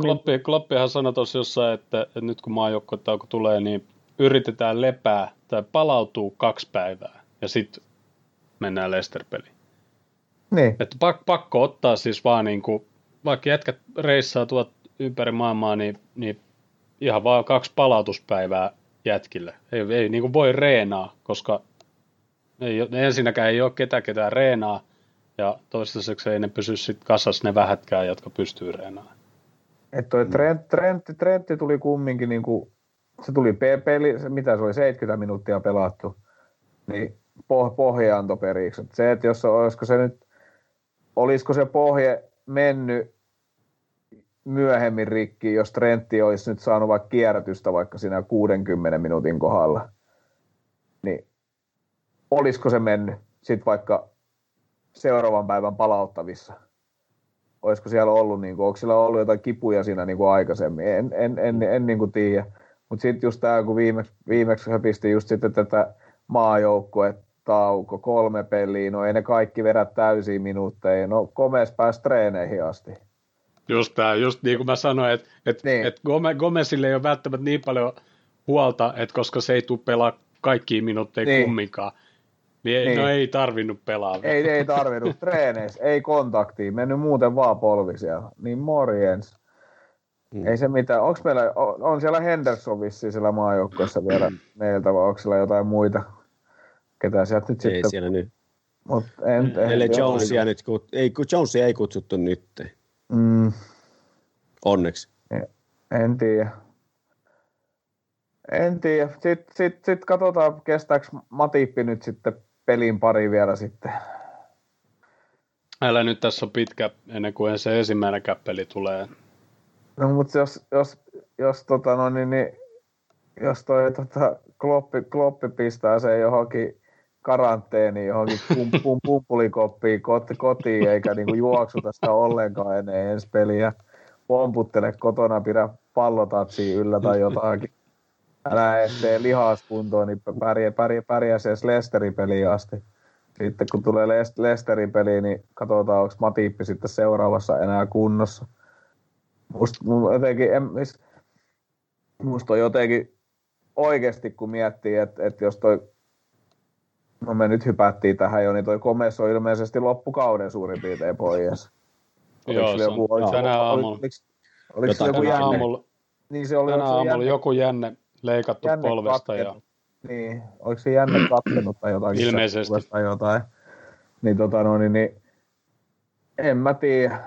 Kloppi, Kloppihan sanoi tuossa jossain, että, että nyt kun maajoukkuetauko tulee, niin yritetään lepää tai palautuu kaksi päivää ja sitten mennään Leicester-peliin. Niin. Että pak, pakko ottaa siis vaan niin kuin, vaikka jätkät reissaa tuot ympäri maailmaa, niin, niin ihan vaan kaksi palautuspäivää jätkille. Ei, ei niin kuin voi reenaa, koska ei, ensinnäkään ei ole ketään ketään reenaa, ja toistaiseksi ei ne pysy sitten kasassa ne vähätkään, jotka pystyy reenaamaan. Että toi Trent, Trentti, Trentti tuli kumminkin, niinku, se tuli peli, se, mitä se oli, seitsemänkymmentä minuuttia pelattu, niin poh, pohja antoi periksi. Et se, että jos olisiko se nyt, olisiko se pohje mennyt myöhemmin rikki, jos Trentti olisi nyt saanut vaikka kierrätystä vaikka siinä kuudenkymmenen minuutin kohdalla, niin olisiko se mennyt sitten vaikka seuraavan päivän palauttavissa? Olisiko siellä ollut, niin kuin, onko siellä ollut jotain kipuja siinä niin kuin aikaisemmin? En, en, en, en niin kuin tiedä. Mutta sitten just tämä, kun viimeksi, viimeksi höpistin just sitten tätä maajoukkuetauko, kolme peliä, no ei ne kaikki vedä täysiä minuutteja, no Gomez pääsi treeneihin asti. Just tämä, just niin kuin mä sanoin, että et, niin. et Gomezille ei ole välttämättä niin paljon huolta, että koska se ei tule pelaa kaikkia minuutteja niin. kumminkaan. Niin, niin. No ei tarvinnut pelaa. Ei, ei tarvinnut. Treeneissä, ei kontaktia. Mennyt muuten vaan polvi siellä. Niin morjens. Mm. Ei se mitään. Onko meillä, on, on siellä Henderson vissiin siellä maajoukkueessa vielä meiltä, vai onko siellä jotain muita? Ketä sieltä nyt ei sitten? Ei siellä nyt. Mut en, en, Meille Jonesia nyt, kun ei, kun Jonesia ei kutsuttu nyt. Mm. Onneksi. En, en tiedä. En tiedä. Sitten sit, sit katsotaan, kestääkö Matip nyt sitten pelin pari vielä sitten. Älä nyt tässä on pitkä ennen kuin se ensimmäinen peli tulee. No mutta jos, jos, jos, tota, no, niin, niin, jos toi tota, kloppi, kloppi pistää sen johonkin karanteeniin, johonkin pum, pum, pumpulikoppiin kotiin, kotiin eikä niinku juoksuta sitä ollenkaan ennen ensi peliä. Pomputtele kotona, pidä pallotatsia yllä tai jotakin. Älä ettei lihaskuntoon, niin pärjää, pärjää, pärjää se Leicesterin peliin asti. Sitten kun tulee Leicesterin peliin, niin katsotaan, onko Matip sitten seuraavassa enää kunnossa. Musta, jotenkin, en, musta on jotenkin oikeasti, kun miettii, että, että jos toi, no me nyt hypättiin tähän jo, niin toi Gomez on ilmeisesti loppukauden suurin piirtein pois. Joo, se on tänä aamulla. Oliko se joku jänne? Niin se oli tänä aamulla joku jänne. Leikattu jänne polvesta. Katkenut. Ja... Niin, oliko se jänne katkenut tai jotain? Ilmeisesti. Tai jotain. Niin, tota, no, niin, niin, en mä tiedä.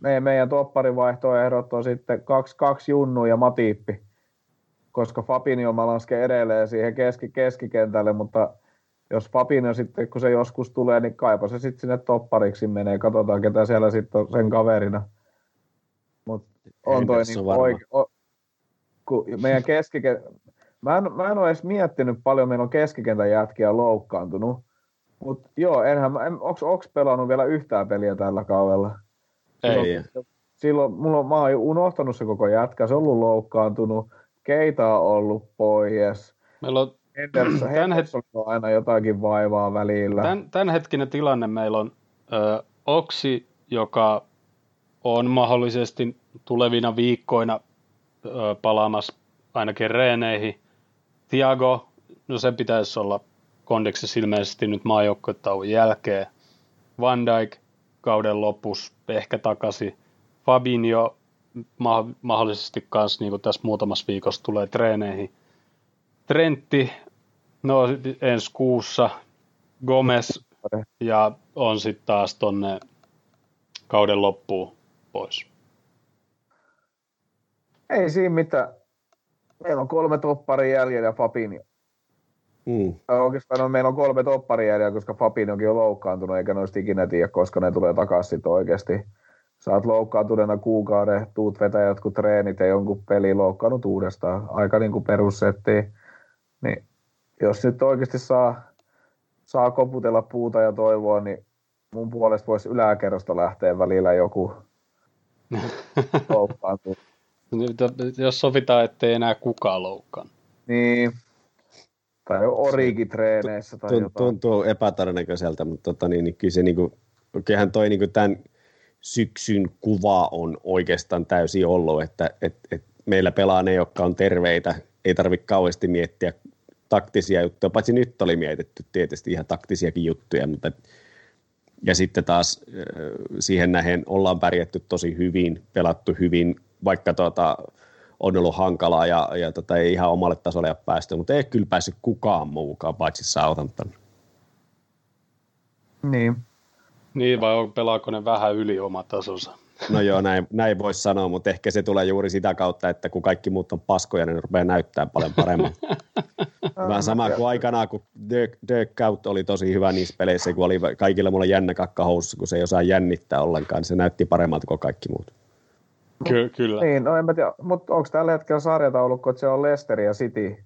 Me, meidän topparivaihtoehdot on sitten kaksi, kaksi Junnu ja Matippi. koska Fabinho mä lasken edelleen siihen keski, keskikentälle, mutta jos Fabinho sitten, kun se joskus tulee, niin kaipa se sitten sinne toppariksi menee, katsotaan ketä siellä sitten on sen kaverina. Mutta on toi niin oikein, meidän keskikentä, mä en, mä en ole edes miettinyt paljon, meillä on keskikentän jätkiä loukkaantunut, mutta joo, enhän mä, en, onks, onks pelannut vielä yhtään peliä tällä kaudella? Ei. Silloin, silloin mulla on, mä oon unohtanut se koko jätkä, se on ollut loukkaantunut, Keita on ollut pois. Meillä on Henderson, Henderson on aina jotakin vaivaa välillä. Tän, tämänhetkinen tilanne meillä on ö, Oksi, joka on mahdollisesti tulevina viikkoina ö, palaamassa ainakin reeneihin. Thiago, no sen pitäisi olla kondeksessa ilmeisesti nyt maajoukkuetauon jälkeen. Van Dijk kauden lopussa ehkä takaisin. Fabinho ma- mahdollisesti kanssa, niin kuin tässä muutamassa viikossa tulee treeneihin. Trentti, no ensi kuussa. Gomez ja on sitten taas tonne kauden loppuun pois. Ei siinä mitään. Meillä on kolme topparia jäljellä ja Fabinho. Mm. Oikeastaan no, meillä on kolme topparia jäljellä, koska Fabinhokin on loukkaantunut, eikä noista ikinä tiedä, koska ne tulee takaisin sitten oikeasti. Sä oot loukkaantuneena kuukauden, tuut vetää jotkut treenit ja jonkun peli loukkaannut uudestaan. Aika niin kuin perussettiin. Niin, jos nyt oikeasti saa, saa koputella puuta ja toivoa, niin mun puolesta voisi yläkerrosta lähteä välillä joku loukkaantunut. Jos sovitaan, ettei enää kukaan loukkaan. Niin. Tai origitreeneissä tai jotain. Tuntuu epätodennäköiseltä, mutta tota niin, niin kyllä se niin kuin, oikeinhan toi niin kuin tämän syksyn kuva on oikeastaan täysin ollut, että et, et meillä pelaa ne, jotka on terveitä. Ei tarvitse kauheasti miettiä taktisia juttuja, paitsi nyt oli mietitty tietysti ihan taktisiakin juttuja, mutta ja sitten taas siihen nähden ollaan pärjätty tosi hyvin, pelattu hyvin, vaikka tuota, on ollut hankalaa ja, ja tota, ei ihan omalle tasolle ole päästy, mutta ei kyllä päässyt kukaan muukaan, paitsi Southampton. Niin. Niin, vai pelaako ne vähän yli oma tasonsa? No joo, näin, näin voisi sanoa, mutta ehkä se tulee juuri sitä kautta, että kun kaikki muut on paskoja, niin ne rupeaa näyttämään paljon paremmin. Vähän sama kuin aikanaan, kun Dirk Kaut oli tosi hyvä niissä peleissä, kun oli kaikilla mulla jännä kakka housussa, kun se ei osaa jännittää ollenkaan, niin se näytti paremmalta kuin kaikki muut. Ky- kyllä. Niin, no en mä tiedä, mutta onko tällä hetkellä sarjataulukko, että se on Leicester ja City?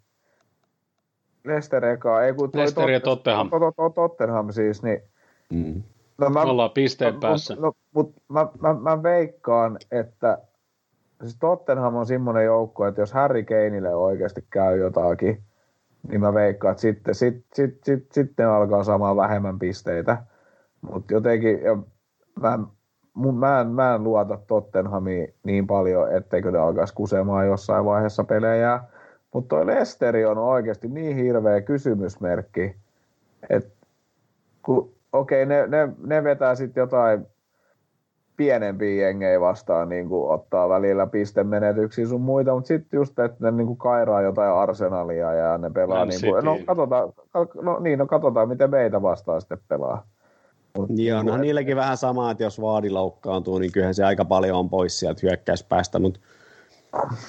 Leicester ekaa, ei kun... Leicester ja Tottenham. Tottenham siis, niin... Mm. No mä, ollaan pisteen päässä. No, mut mä, mä, mä veikkaan, että siis Tottenham on semmoinen joukko, että jos Harry Kaneille oikeasti käy jotakin, niin mä veikkaan, että sitten sit, sit, sit, sit ne alkaa saamaan vähemmän pisteitä. Mutta jotenkin mä, mun, mä, en, mä en luota Tottenhamia niin paljon, etteikö ne alkaisi kusemaan jossain vaiheessa pelejä. Mutta toi Leicesteri on oikeasti niin hirveä kysymysmerkki, että kun... Okei, ne, ne, ne vetää sitten jotain pienempiä jengejä vastaan, niin kuin ottaa välillä pistemenetyksiä sun muita, mutta sitten just, että ne niin kuin kairaa jotain Arsenalia ja ne pelaa, niin kuin, no, katsotaan, no, niin, no katsotaan, miten meitä vastaan sitten pelaa. Mut, joo, no et... niilläkin vähän sama, että jos Vaadi loukkaantuu, niin kyllähän se aika paljon on pois sieltä hyökkäyspäästä, mutta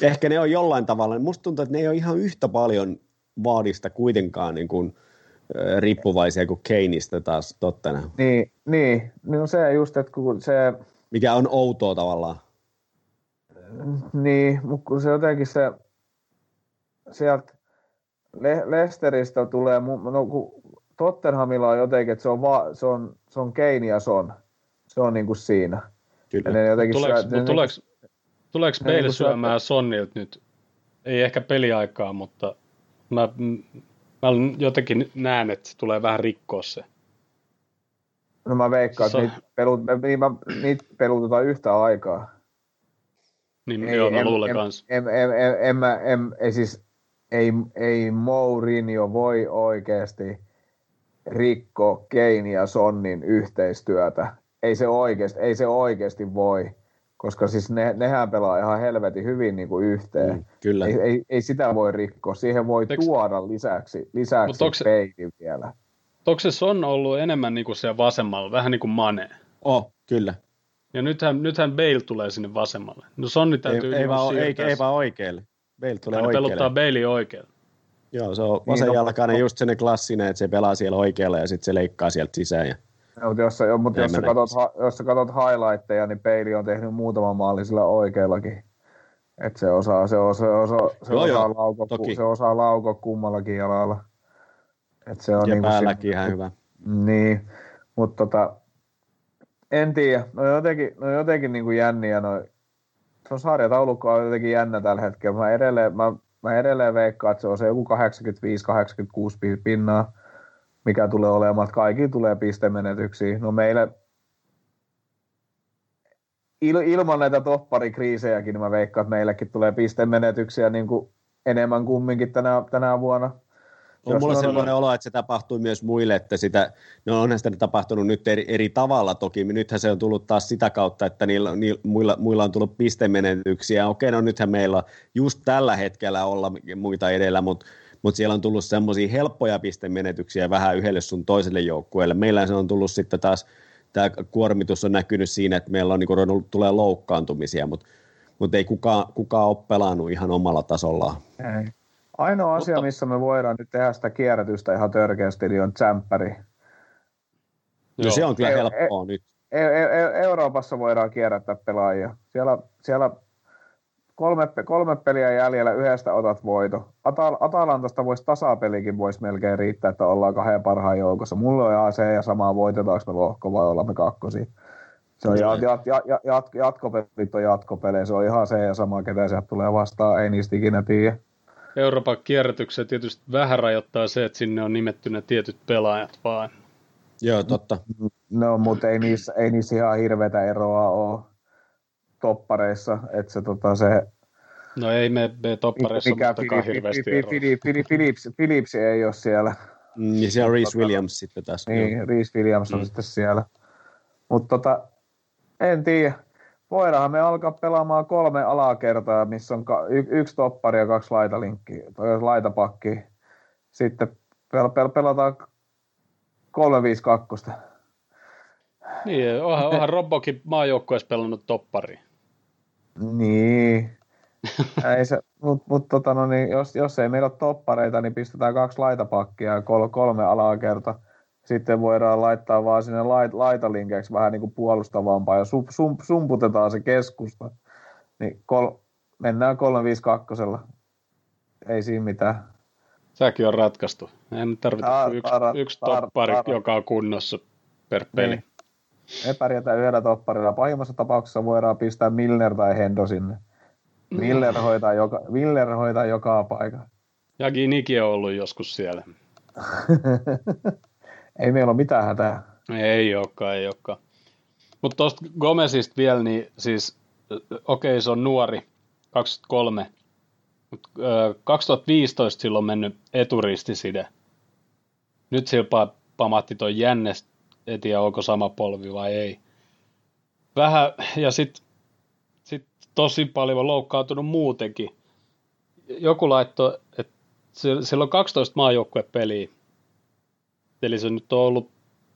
ehkä ne on jollain tavalla, musta tuntuu, että ne ei ole ihan yhtä paljon Vaadista kuitenkaan, niin kuin riippuvaisia kuin Kaneista taas tottena. Niin, niin. No se just, että kun se... Mikä on outoa tavallaan. Niin, mutta kun se jotenkin se... Sieltä Le- Leicesteristä tulee... No kun Tottenhamilla on jotenkin, että se on, va- se on, se on Kane ja Son. Se on niin kuin siinä. Kyllä. Tuleeko Bale syömään Sonnilta nyt? Ei ehkä peliaikaa, mutta... Mä... Mä jotenkin näen, että se tulee vähän rikkoa se. No mä veikkaan, että niitä, pelut, niitä, niitä pelutetaan yhtä aikaa. Niin ei, joo, mä luulen kanssa. Siis, ei, ei Mourinho voi oikeasti rikko Kane ja Sonnin yhteistyötä. Ei se oikeasti, ei se oikeasti voi. Koska siis ne, nehän pelaa ihan helvetin hyvin niin kuin yhteen. Mm, kyllä. Ei, ei, ei sitä voi rikkoa. Siihen voi Teks... tuoda lisäksi, lisäksi peilin vielä. Onko se Son ollut enemmän niin kuin siellä vasemmalla, vähän niin kuin Mane? Oh, kyllä. Ja nythän, nythän Bale tulee sinne vasemmalle. No Sonni täytyy... Ei, ei vaan oikealle. Bale tulee oikealle. Hän peluttaa Balein oikealle. Joo, se on vasenjalkainen niin, just sen klassinen, että se pelaa siellä oikealla ja sitten se leikkaa sieltä sisään. Ja... No, mutta jos, jo, mutta jos, sä katot, jos sä katot highlightteja, niin Bale on tehnyt muutaman maalin sillä oikeallakin. Että se osaa, se osaa, se osaa, se joo, osaa, lauko, se osaa lauko kummallakin jalalla. Et se on ja niin päälläkin siinä, ihan hyvä. Niin, mutta tota, en tiedä. No jotenkin, no jotenkin niin kuin jänniä noi. Se on sarjataulukko on jotenkin jännä tällä hetkellä. Mä edelleen, mä, mä edelleen veikkaan, että se on se joku kahdeksankymmentäviisi kahdeksankymmentäkuusi pinnaa, mikä tulee olemaan. Kaikki tulee pistemenetyksiä. No meille il, ilman näitä topparikriisejäkin, niin mä veikkaan, että meillekin tulee pistemenetyksiä niin kuin enemmän kumminkin tänä, tänä vuonna. On mulla sellainen olo, että se tapahtui myös muille, että sitä, no onhan sitä tapahtunut nyt eri, eri tavalla toki. Nythän se on tullut taas sitä kautta, että niillä, niillä, muilla, muilla on tullut pistemenetyksiä. Okei, no nythän meillä just tällä hetkellä olla muita edellä, mutta mut siellä on tullut semmoisia helppoja pistemenetyksiä vähän yhdelle sun toiselle joukkueelle. Meillä se on tullut sitten taas, tämä kuormitus on näkynyt siinä, että meillä on niin kuin, tulee loukkaantumisia, mutta mut ei kukaan, kukaan ole pelannut ihan omalla tasollaan. Ei. Ainoa asia, mutta, missä me voidaan nyt tehdä sitä kierrätystä ihan törkeästi, niin on tsemppäri. No se on kyllä e- helppoa e- nyt. E- e- Euroopassa voidaan kierrättää pelaajia. Siellä, siellä kolme, kolme peliä jäljellä yhdestä otat voito. Atal- Atalantasta voisi tasapelikin voisi melkein riittää, että ollaan kahden parhaan joukossa. Mulla on ihan se ja sama, voitetaanko me lohko vai ollaan me kakkosia. Se on jat- jat- jat- jat- jatkopelit on jatkopelejä. Se on ihan se ja sama, ketä sieltä tulee vastaan. Ei niistä ikinä tiedä. Euroopan kierrätyksessä tietysti vähän rajoittaa se, että sinne on nimetty ne tietyt pelaajat vaan. Joo, totta. No, mutta ei niissä, ei niissä ihan hirveätä eroa ole toppareissa, että se tota se... No ei me toppareissa, muttakaan hirveästi eroa. Philipsi ei ole siellä. Ja siellä on Rhys Williams sitten taas. Niin, Rhys Williams on sitten siellä. Mutta tota, en tiedä. Voidaanhan me alkaa pelaamaan kolme alakertaa, missä on y- yksi toppari ja kaksi laitalinkkiä, laitapakkiä. Sitten pel- pel- pelataan kolme viisi kaksi. Niin, onhan, onhan Robbokin maajoukkueessa pelannut toppari. Niin. Mutta mut, tota, no niin, jos, jos ei meillä ole toppareita, niin pistetään kaksi laitapakkia ja kol- kolme alakertaa. Sitten voidaan laittaa vaan sinne lait, laitalinkeiksi vähän niin kuin puolustavampaa ja sum, sum, sumputetaan se keskusta. Niin kol, mennään kolme viisi kaksi. Ei siinä mitään. Säkin on ratkaistu. Ei nyt tarvita yksi, yksi toppari, tar, tar. joka on kunnossa per peli. Niin. Me pärjätään yhdellä topparilla. Pahimmassa tapauksessa voidaan pistää Milner tai Hendo sinne. Milner hoitaa joka, Milner hoitaa joka paikan. Ja Ginikin on ollut joskus siellä. Ei meillä ole mitään hätää. Ei olekaan, ei olekaan. Mutta tuosta Gomezista vielä, niin siis, okei okay, se on nuori, kaksikymmentäkolme. Mut, ö, kaksituhattaviisitoista sillä on mennyt eturistiside. Nyt sillä pamahti toi jännes, en tiedä onko sama polvi vai ei. Vähän, ja sitten sit tosi paljon on loukkaantunut muutenkin. Joku laittoi, että sillä on kaksitoista maajoukkuepeliä. Eli se nyt on ollut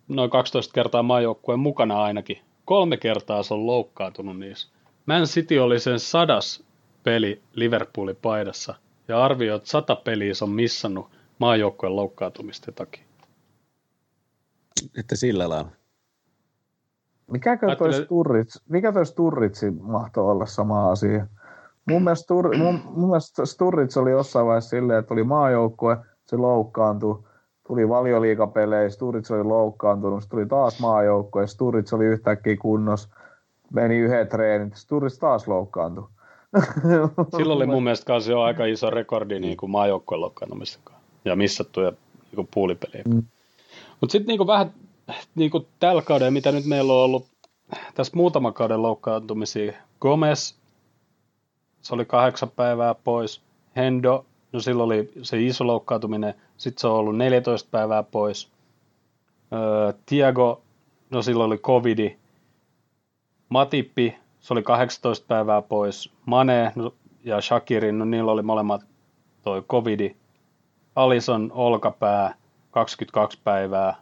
noin kaksitoista kertaa maajoukkueen mukana ainakin. Kolme kertaa se on loukkaantunut niissä. Man City oli sen sadas peli Liverpoolin paidassa. Ja arvioi, että sata peliä se on missannut maajoukkueen loukkaantumisten takia. Että sillä lailla. Mikäkö Ajattele... toi Sturridge, mikä toi Sturridge mahtoi olla sama asia? Mun mielestä, Stur, mun, mun mielestä Sturridge oli jossain vaiheessa silleen, että oli maajoukkue, se loukkaantui. Tuli valioliigapeleihin, Sturridge oli loukkaantunut, se tuli taas maajoukkoja, Sturridge oli yhtäkkiä kunnossa, meni yhden treenin, Sturridge taas loukkaantui. Silloin oli mun mielestä kanssa jo aika iso rekordi niin kuin maajoukkojen loukkaantumistakaan ja missattuja niin kuin puulipelejä. Mm. Mutta sitten niin kuin vähän niin kuin tällä kaudella, mitä nyt meillä on ollut tässä muutaman kauden loukkaantumisia, Gomez, se oli kahdeksan päivää pois, Hendo, no silloin oli se iso loukkaantuminen, sitten se on ollut neljätoista päivää pois. Öö, Thiago, no silloin oli covidi. Matip, se oli kahdeksantoista päivää pois. Mane no, ja Shakirin, no niillä oli molemmat toi covidi. Alisson olkapää, kaksikymmentäkaksi päivää.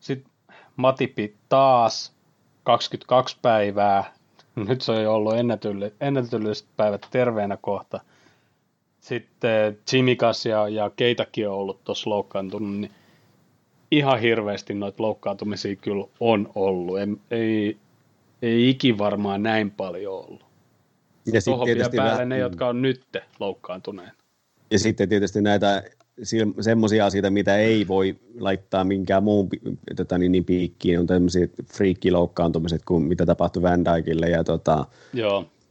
Sitten Matip taas, kaksikymmentäkaksi päivää. Nyt se on jo ollut ennätylliset päivät terveenä kohta. sitten Tsimikas ja, ja keitäkin on ollut tuossa loukkaantunut, niin ihan hirveästi noita loukkaantumisia kyllä on ollut. Ei, ei, ei ikin varmaan näin paljon ollut. Ja tuohon vielä päälle vähän... ne, jotka on nyt loukkaantuneet. Ja sitten tietysti näitä semmoisia asioita, mitä ei voi laittaa minkään muun tota, niin, niin piikkiin, on tämmöisiä friikkiloukkaantumiset, kuin mitä tapahtui Van Dijkille ja, tota,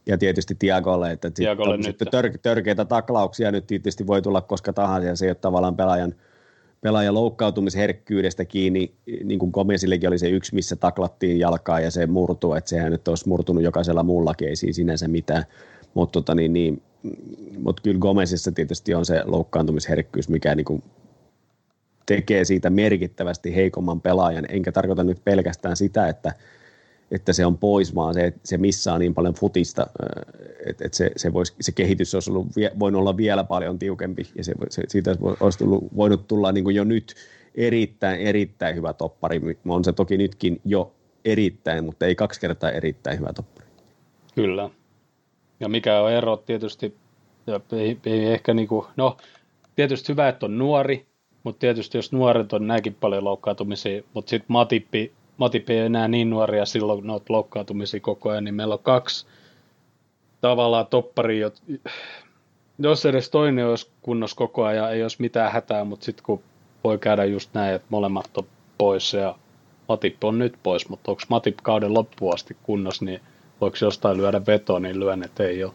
ja tietysti Thiagolle, että Thiagolle tör, törkeitä taklauksia nyt tietysti voi tulla koska tahansa, ja se ei ole tavallaan pelaajan, pelaajan loukkaantumisherkkyydestä kiinni, niin kuin Gomezillekin oli se yksi, missä taklattiin jalkaa ja se murtuu, että sehän nyt olisi murtunut jokaisella muullakin, ei siinä sinänsä mitään, mutta tota, niin, niin, mutta kyllä Gomezissa tietysti on se loukkaantumisherkkyys, mikä niinku tekee siitä merkittävästi heikomman pelaajan. Enkä tarkoita nyt pelkästään sitä, että, että se on pois, vaan se, se missaa niin paljon futista, että et se, se, se kehitys olisi ollut, voinut olla vielä paljon tiukempi. Ja se, se, siitä olisi tullut, voinut tulla niinku jo nyt erittäin, erittäin hyvä toppari. On se toki nytkin jo erittäin, mutta ei kaksi kertaa erittäin hyvä toppari. Kyllä. Ja mikä on ero tietysti, ei, ei ehkä niin kuin, no tietysti hyvä, että on nuori, mutta tietysti jos nuoret on näinkin paljon loukkaantumisia, mutta sitten Matippi, Matippi ei enää niin nuoria silloin noita loukkaantumisia koko ajan, niin meillä on kaksi tavallaan topparia, jos edes toinen olisi kunnossa koko ajan, ei olisi mitään hätää, mutta sitten kun voi käydä just näin, että molemmat on pois ja Matippi on nyt pois, mutta onko Matip kauden loppuun asti kunnossa, niin voiko jostain lyödä vetoa, niin lyön, että ei ole.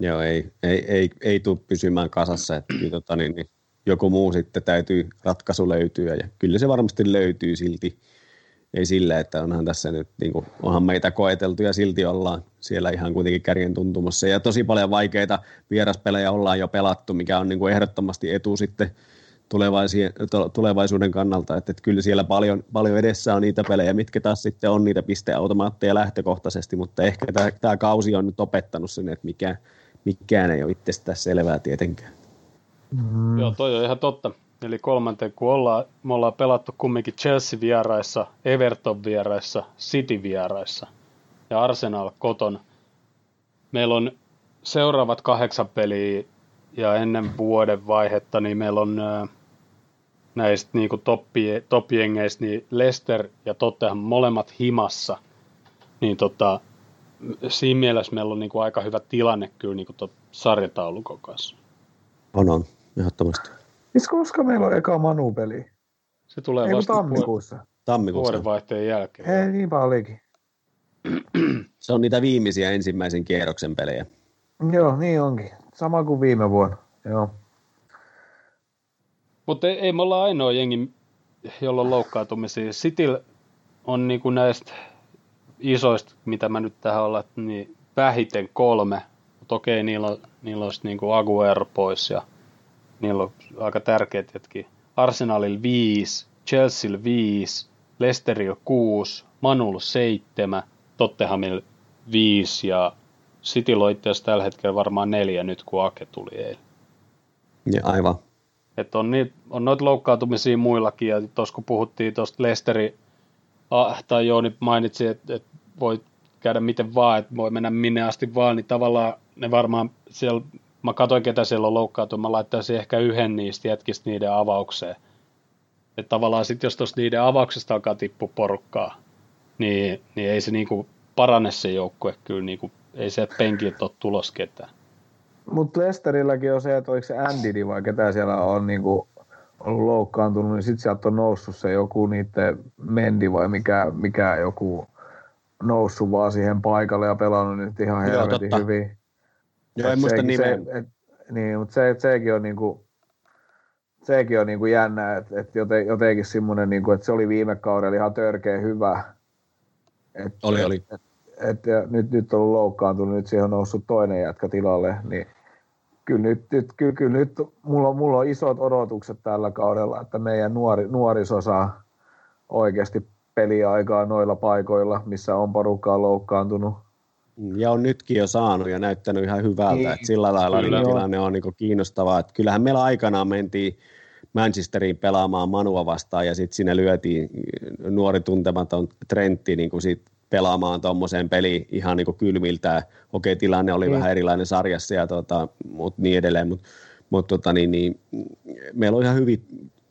Joo, ei, ei, ei, ei tule pysymään kasassa. Että, tota, niin, niin, joku muu sitten täytyy ratkaisu löytyä. Ja kyllä se varmasti löytyy silti. Ei sillä, että onhan tässä nyt, niin kuin, onhan meitä koeteltu ja silti ollaan siellä ihan kuitenkin kärjen tuntumassa. Ja tosi paljon vaikeita vieraspelejä ollaan jo pelattu, mikä on niin kuin ehdottomasti etu sitten tulevaisuuden kannalta, että, että kyllä siellä paljon, paljon edessä on niitä pelejä, mitkä taas sitten on niitä pisteautomaatteja lähtökohtaisesti, mutta ehkä tämä, tämä kausi on nyt opettanut sen, että mikään, mikään ei ole itsestään selvää tietenkään. Mm. Joo, toi on ihan totta. Eli kolmanteen, kun ollaan, me ollaan pelattu kumminkin Chelsea-vieraissa, Everton-vieraissa, City-vieraissa ja Arsenal kotona. Meillä on seuraavat kahdeksan peliä ja ennen vuoden vaihetta, niin meillä on näistä niin kuin top-jengeistä niin Leicester ja Tottenham molemmat himassa, niin tota, siinä mielessä meillä on niin kuin aika hyvä tilanne kyllä niin kuin sarjataulukon kanssa. On, on, ehdottomasti. Siis koska meillä on eka Manu-peli? Se tulee Eiku vasta tammikuussa. tammikuussa. Vuodenvaihteen jälkeen. Ei niin paljonkin. Se on niitä viimeisiä ensimmäisen kierroksen pelejä. Joo, niin onkin. Sama kuin viime vuonna, joo. Mutta ei, ei me olla ainoa jengi, jolla on loukkaantumisia. Cityl on niinku näistä isoista, mitä mä nyt tähän ollaan, niin vähiten kolme. Mutta okei, niillä on, niillä on niinku Aguero pois ja niillä on aika tärkeät jätkin. Arsenalilla viisi, Chelsealla viisi, Leicesterillä kuusi, Manulla seitsemän, Tottenhamilla viisi ja Cityllä on itse asiassa tällä hetkellä varmaan neljä nyt, kun Ake tuli eilen. Ja aivan. Että on, niit, on noita loukkaantumisia muillakin, ja tuossa kun puhuttiin tuosta Leicesterin, ah, tai Jouni mainitsi, että et voi käydä miten vaan, että voi mennä minne asti vaan, niin tavallaan ne varmaan siellä, mä katsoin ketä siellä on loukkaantunut, mä laittaisin ehkä yhden niistä jätkistä niiden avaukseen. Että tavallaan sitten jos tuossa niiden avauksesta alkaa tippua porukkaa, niin, niin ei se niinku parane se joukkue kyllä niinku. Ei se penkiltä ole tulos ketään. Mutta Leicesterilläkin on se, että oliko se Andidi vai ketään siellä on niinku ollut loukkaantunut, niin sitten sieltä on noussut se joku niiden Mendi vai mikä, mikä joku noussut vaan siihen paikalle ja pelannut nyt ihan helvetin hyvin. Joo, en muista nimeä. Niin, mutta se, sekin on niinku, sekin on niinku jännä, että et joten, jotenkin semmoinen, niinku, että se oli viime kaudella ihan törkeä hyvä. Et, oli, oli. Et, Et, ja nyt, nyt on loukkaantunut, nyt siihen on noussut toinen jätkä tilalle, niin kyllä nyt, nyt, kyllä, kyllä nyt mulla, on, mulla on isot odotukset tällä kaudella, että meidän nuori, nuoriso saa oikeasti peliaikaa noilla paikoilla, missä on porukkaa loukkaantunut. Ja on nytkin jo saanut ja näyttänyt ihan hyvältä, niin, että sillä lailla niin tilanne on niin kiinnostavaa. Että kyllähän meillä aikanaan mentiin Manchesteriin pelaamaan Manua vastaan ja sitten siinä lyötiin nuori tuntematon Trentti niin kuin siitä pelaamaan tuommoiseen peliin ihan niin kuin kylmiltään. Okei, tilanne oli mm. vähän erilainen sarjassa ja tota, mut niin edelleen, mutta mut tota, niin, niin, meillä on ihan hyviä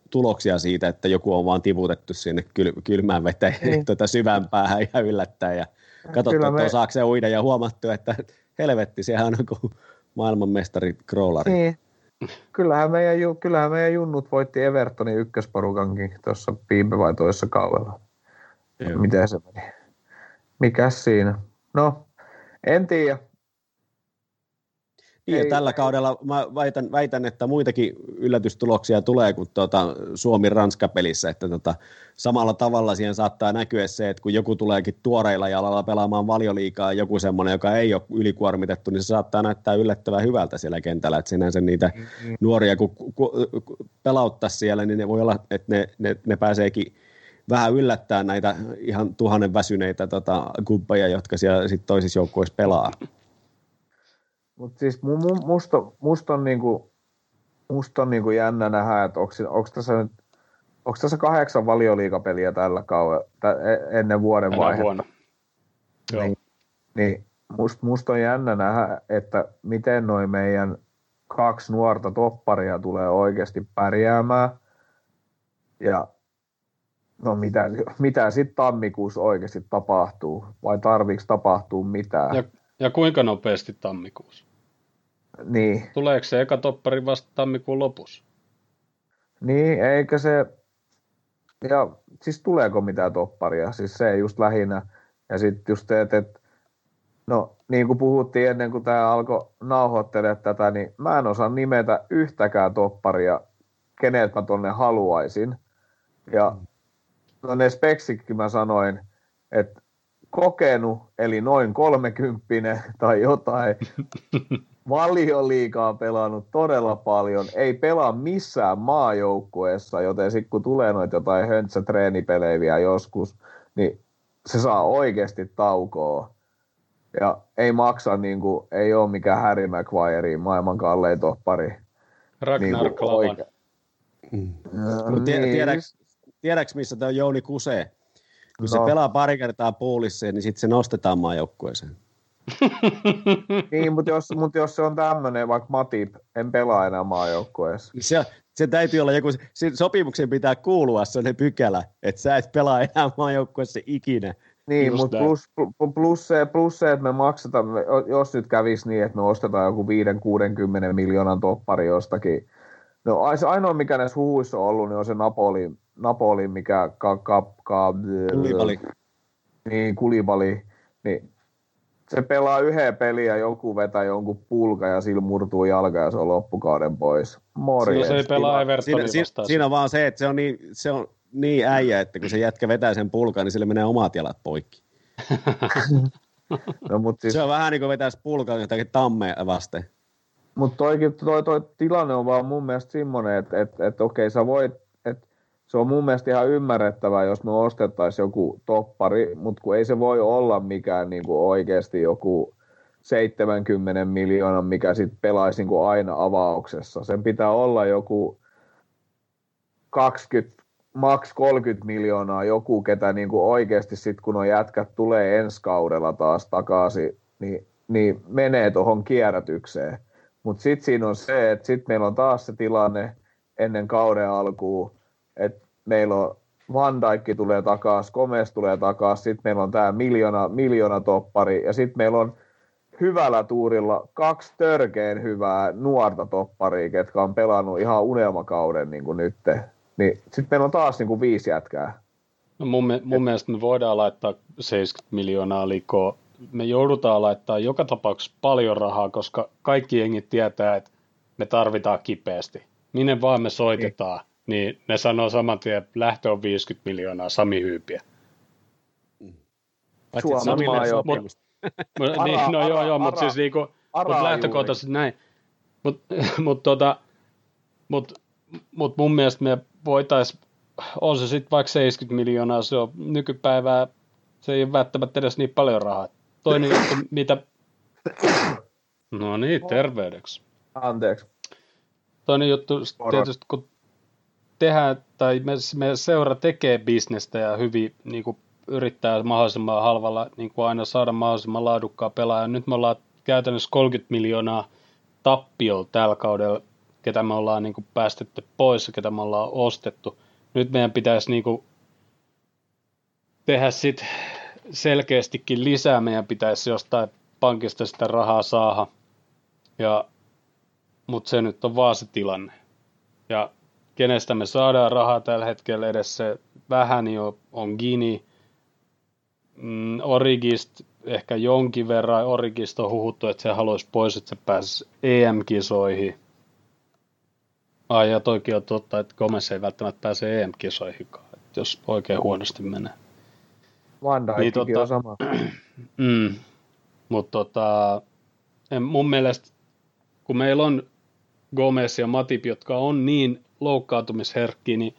tuloksia siitä, että joku on vaan tivutettu sinne kyl, kylmään veteen mm. tuota, syvään päähän ja yllättäen ja katsottu, että me... osaako se uida ja huomattu, että helvetti, sehän on kuin maailmanmestari Growlari. Niin. Kyllähän meidän, kyllähän meidän junnut voitti Evertonin ykkösporukankin tuossa viime vai toisessa kaudella. Miten se meni? Mikäs siinä? No, en tiedä. Niin, tällä kaudella mä väitän, väitän, että muitakin yllätystuloksia tulee kuin tuota Suomi-Ranska-pelissä. Että tuota, samalla tavalla siihen saattaa näkyä se, että kun joku tuleekin tuoreilla jalalla pelaamaan Valioliigaa, joku semmoinen, joka ei ole ylikuormitettu, niin se saattaa näyttää yllättävän hyvältä siellä kentällä. Että sinänsä niitä mm-hmm. nuoria, kun, kun, kun pelauttaisi siellä, niin ne voi olla, että ne, ne, ne pääseekin vähän yllättää näitä ihan tuhannen väsyneitä tota, gubbeja, jotka siellä sit toisissa joukkueissa pelaa. Mutta siis mu, mu, musta, musta on, niinku, musta on niinku jännä nähdä, että onko tässä nyt onko tässä kahdeksan valioliigapeliä tällä kaudella ennen vuoden vaihetta. Niin, niin musta must on jännä nähdä, että miten noi meidän kaksi nuorta topparia tulee oikeasti pärjäämään. Ja no mitä, mitä sitten tammikuussa oikeasti tapahtuu? Vai tarviiko tapahtuu mitään? Ja, ja kuinka nopeasti tammikuussa? Niin. Tuleeko se eka toppari vasta tammikuun lopussa? Niin, eikä se... Ja siis tuleeko mitään topparia? Siis se just lähinnä. Ja sitten just te, että... No niin kuin puhuttiin ennen kuin tämä alkoi nauhoittelemaan tätä, niin mä en osaa nimetä yhtäkään topparia, kenet mä tonne haluaisin. Ja... No ne speksikin mä sanoin, että kokenut, eli noin kolmekymppinen tai jotain, Valioliigaa pelannut todella paljon, ei pelaa missään maajoukkueessa, joten sitten kun tulee noita jotain höntsätreenipelejä vielä joskus, niin se saa oikeasti taukoa. Ja ei maksa, niin kuin, ei ole mikään Harry Maguire, maailman kallein toppari. Ragnar niin Klavan. Mm. No, tiedä, tiedä. Tiedätkö, missä tämä Jouni kusee? Kun no. se pelaa pari kertaa poolissa, niin sitten se nostetaan maajoukkueeseen. Niin, mutta jos, mutta jos se on tämmöinen, vaikka Matip, en pelaa enää maajoukkueessa. Se, se täytyy olla joku, sopimuksen pitää kuulua sellainen pykälä, että sä et pelaa enää maajoukkueessa ikinä. Niin, mutta plus, plus, se, plus se, että me maksetaan, jos nyt kävisi niin, että me ostetaan joku viidestä kuuteenkymmeneen miljoonan toppari jostakin. No ainoa, mikä näissä huhuissa on ollut, niin on se Napoli. Napoli, mikä ka, ka, ka, Kulibali. Niin, Kulibali, niin se pelaa yhden pelin ja joku vetää jonkun pulka ja sillä murtuu jalka ja se on loppukauden pois. Morjens. Se ei pelaa Evertonin vastaan. Siinä on vaan se, että se on niin, se on niin äijä, että kun se jätkä vetää sen pulkan, niin sille menee omat jalat poikki. No, mut siis... Se on vähän niin kuin vetäisi pulkan jotakin tammeen vasten. Mutta toikin toi, toi tilanne on vaan mun mielestä semmoinen, että et, et, okei sä voit. Se on mun mielestä ihan ymmärrettävää, jos me ostettaisiin joku toppari, mutta kun ei se voi olla mikään niinku oikeasti joku seitsemänkymmentä miljoonan, mikä sitten pelaisi niinku aina avauksessa. Sen pitää olla joku kaksikymmentä, maks kolmekymmentä miljoonaa, joku, ketä niinku oikeasti sitten kun on jätkät tulee ensi kaudella taas takaisin, niin, niin menee tuohon kierrätykseen. Mutta sitten siinä on se, että sitten meillä on taas se tilanne ennen kauden alkuun, että meillä on Van Dijk tulee takaisin, Gomez tulee takaisin, sitten meillä on tämä miljoona, miljoona toppari, ja sitten meillä on hyvällä tuurilla kaksi törkeen hyvää nuorta topparia, ketkä on pelannut ihan unelmakauden niin kuin nyt. Niin sitten meillä on taas niin kuin viisi jätkää. No mun mun Et... mielestä me voidaan laittaa seitsemänkymmentä miljoonaa likoa. Me joudutaan laittaa joka tapauksessa paljon rahaa, koska kaikki jengit tietää, että me tarvitaan kipeästi. Minne vaan me soitetaan. Niin. Niin ne sanoo saman tien, että lähtö on viisikymmentä miljoonaa, Sami Hyypiä. Suomen maajoukkueesta. Niin, no joo, joo, mutta siis niinku, mut lähtökohtaisesti näin. Mutta mut, tota, mut, mut mun mielestä me voitais, on se sitten vaikka seitsemänkymmentä miljoonaa, se on nykypäivää, se ei ole välttämättä edes niin paljon rahaa. Toinen juttu, mitä... No niin, terveydeksi. Anteeksi. Toinen juttu, tietysti kun... tehdään, tai me, me seura tekee bisnestä ja hyvin niin kuin yrittää mahdollisimman halvalla niin kuin aina saada mahdollisimman laadukkaa pelaajaa. Nyt me ollaan käytännössä kolmekymmentä miljoonaa tappiolla tällä kaudella, ketä me ollaan niin kuin päästetty pois ja ketä me ollaan ostettu. Nyt meidän pitäisi niin kuin tehdä sit selkeästikin lisää, meidän pitäisi jostain pankista sitä rahaa saada, ja, mutta se nyt on vaan se tilanne. Ja kenestä me saadaan rahaa tällä hetkellä edes se vähän jo on Gini, mm, Origist ehkä jonkin verran, Origist on huhuttu, että se haluaisi pois, että se pääsisi E M-kisoihin. Ai ja toikin on totta, että Gomez ei välttämättä pääse E M-kisoihinkaan, jos oikein huonosti menee. Van Dijkikin niin, tota, on sama. Mm, mutta tota, mun mielestä, kun meillä on Gomez ja Matip, jotka on niin loukkaantumisherkkiä, niin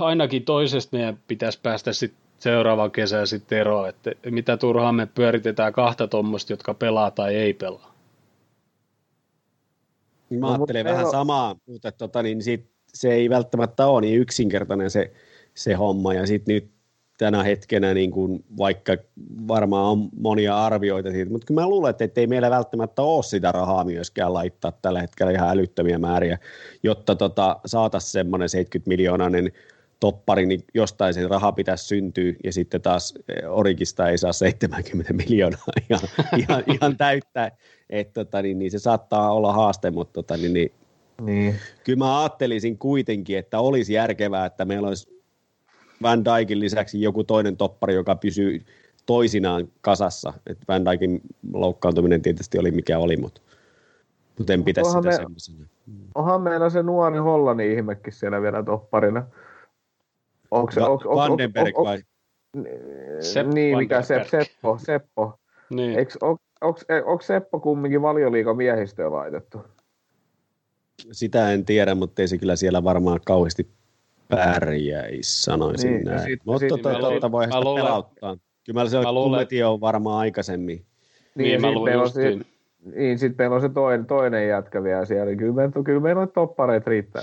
ainakin toisesta meidän pitäisi päästä sit seuraavan kesän sitten eroon, että mitä turhaan me pyöritetään kahta tuommoista, jotka pelaa tai ei pelaa. Mä ajattelin no, vähän on... samaa, mutta tota, niin sit se ei välttämättä ole niin yksinkertainen se, se homma, ja sitten nyt tänä hetkenä, niin kun, vaikka varmaan on monia arvioita siitä, mutta kyllä mä luulen, että ei meillä välttämättä ole sitä rahaa myöskään laittaa tällä hetkellä ihan älyttömiä määriä, jotta tota, saataisiin semmoinen seitsemänkymmentä miljoonainen toppari, niin jostain se raha pitäisi syntyä, ja sitten taas Origista ei saa seitsemänkymmentä miljoonaa ihan, ihan, ihan täyttää, että tota, niin, niin se saattaa olla haaste, mutta tota, niin, niin. Niin. Kyllä mä ajattelisin kuitenkin, että olisi järkevää, että meillä olisi Van Dijkin lisäksi joku toinen toppari, joka pysyy toisinaan kasassa. Et Van Dijkin loukkaantuminen tietysti oli mikä oli, mutta mut en pitäisi sitä me, semmoisena. Onhan meillä se nuori Hollannin ihmekin siellä vielä topparina. Onko se Vandenberg vai? Niin, mikä Sepp, Seppo. Seppo. Niin. Onko Seppo kumminkin Valioliigan miehistöön laitettu? Sitä en tiedä, mutta ei se kyllä siellä varmaan kauheasti pärjäis, sanoisin niin, näin. Mutta tota, tota voi sitä pelauttaa. Kyllä se kummetia on varmaan aikaisemmin. Niin, niin sitten meillä, sit, niin, sit meillä on se toinen, toinen jätkä vielä siellä. Kyllä meillä, kyllä meillä on toppareita riittää.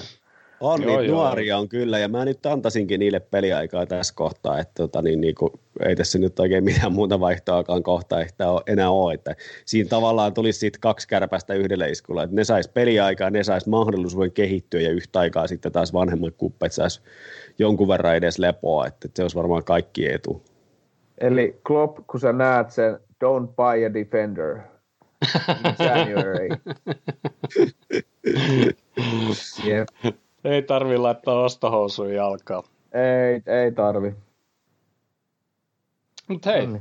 On, joo, niitä joo. Nuoria on kyllä, ja mä nyt antaisinkin niille peliaikaa tässä kohtaa, että tota, niin, niin kuin, ei tässä nyt oikein mitään muuta vaihtoakaan kohtaa enää ole, että siinä tavallaan tulisi siitä kaksi kärpästä yhdelle iskulla, että ne sais peliaikaa, ne sais mahdollisuuden kehittyä, ja yhtä aikaa sitten taas vanhemmat kuppet sais jonkun verran edes lepoa, että, että se olisi varmaan kaikki etu. Eli Klopp, kun sä näet sen, don't buy a defender in January. Jep. Ei tarvi laittaa ostohousuun jalkaan. Ei, ei tarvi. Mut hei. Mm.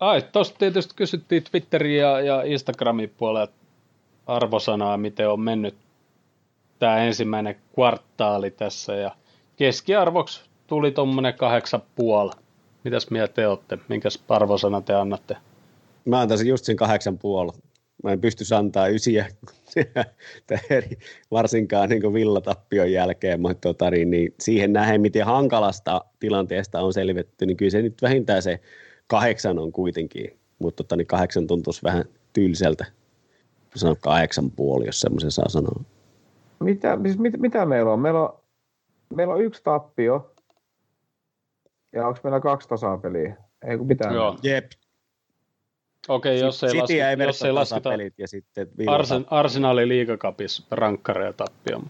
Ai, tosta tietysti kysyttiin Twitterin ja, ja Instagramin puolella arvosanaa, miten on mennyt tää ensimmäinen kvartaali tässä. Ja keskiarvoksi tuli tommonen kahdeksan puoli. Mitäs mieltä te ootte? Minkäs arvosana te annatte? Mä antaisin just sen kahdeksan puoli. Mä en pystyisi antaa ysiä varsinkaan niin villatappion jälkeen, mutta tota, niin siihen nähden, miten hankalasta tilanteesta on selvetty, niin kyllä se nyt vähintään se kahdeksan on kuitenkin, mutta tota, niin kahdeksan tuntuisi vähän tylsältä. Sanon kahdeksan puoli, jos semmoisen saa sanoa. Mitä, siis mit, mitä meillä on? Meillä on, meillä on yksi tappio, ja onko meillä kaksi tasapeliä? Ei kun mitään. Joo. Jep. Okei, jos ei lasketa, jos ei lasketa pelit ja sitten Arsen, Arsenaali liigakapis rankkareja tappio.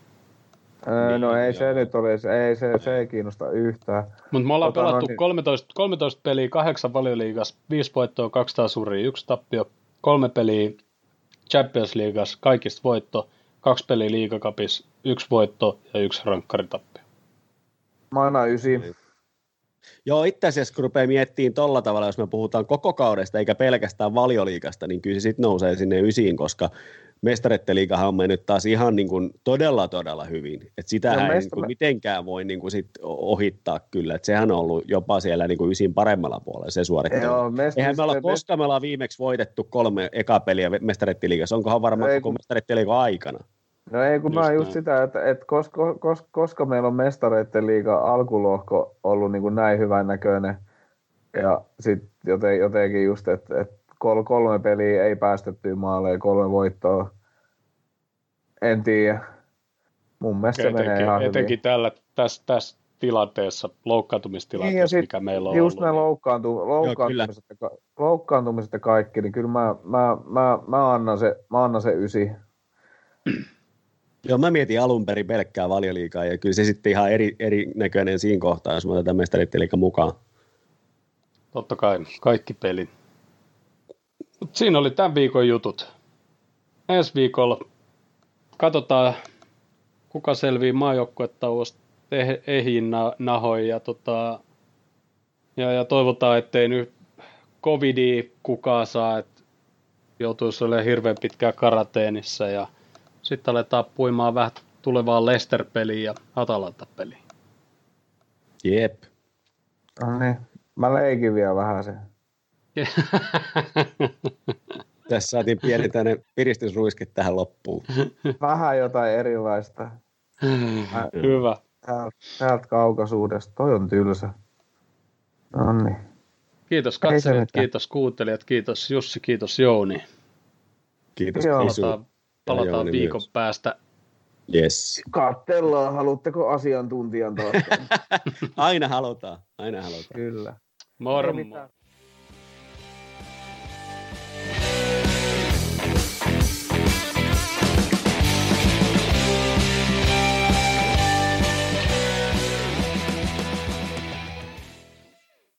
Öö, no ei se nyt ole, ei se, se ei kiinnosta yhtään. Mutta me ollaan Otan pelattu on... kolmetoista, kolmetoista peliä, kahdeksan Valioliigassa, viisi voittoa, kaksi tasuria, yksi tappio, kolme peliä Champions Leagueassa, kaikista voitto, kaksi peliä liigakapis, yksi voitto ja yksi rankkaritappio. Mä annan ysi. Joo, itse asiassa kun rupeaa miettimään tolla tavalla, jos me puhutaan koko kaudesta eikä pelkästään Valioliigasta, niin kyllä se sitten nousee sinne ysiin, koska mestaretteliigahan on mennyt taas ihan niin kuin todella todella hyvin. Että sitähän no, ei mestar... niin kuin mitenkään voi niin kuin sit ohittaa kyllä, että sehän on ollut jopa siellä niin kuin ysin paremmalla puolella se suorittelu. Joo, mestar... Eihän me olla koskaan, me ollaan viimeksi voitettu kolme eka peliä mestaretteliigassa, onkohan varmaan no, koko kun... mestaretteliigan aikana. No ei, kun just mä just näin. Sitä, että, että koska, koska, koska meillä on mestareiden liigan alkulohko ollut niin kuin näin hyvän näköinen, ja sitten joten, jotenkin just, että, että kolme peliä ei päästettyä maaleen, kolme voittoa, en tiedä. Mun mielestä se menee ihan hyvin. Etenkin tällä, tässä, tässä tilanteessa, loukkaantumistilanteessa, niin mikä meillä on just ollut. Just ne loukkaantu, loukkaantumiset, Joo, loukkaantumiset ja kaikki, niin kyllä mä, mä, mä, mä, annan, se, mä annan se ysi. Joo, mä mietin alun perin pelkkää Valioliigaa, ja kyllä se sitten ihan eri, erinäköinen siinä kohtaa, jos mä otetaan Mestariittiliigan mukaan. Totta kai, kaikki pelit. Mut siinä oli tämän viikon jutut. Ensi viikolla katsotaan, kuka selvii maajoukkuetauosta ehjin nahoin, ja, tota, ja, ja toivotaan, ettei nyt covidia kukaan saa, että joutuisi olemaan hirveän pitkään karateenissa, ja sitten aletaan puimaan vähän tulevaa Leicester-peliin ja Atalanta-peliin. Jep. No niin, mä leikin vielä vähän sen. Tässä saatiin pieni tämmöinen piristysruiske tähän loppuun. Vähän jotain erilaista. Mä... Hyvä. Täältä kaukaisuudesta. Toi on tylsä. Noniin. Kiitos katselijat, kiitos kuuntelijat, kiitos Jussi, kiitos Jouni. Kiitos. Palataan, palataan viikon myös päästä. Yes. Kattellaan, haluatteko asiantuntijan taas? Aina halutaan, aina halutaan. Kyllä. Mormo.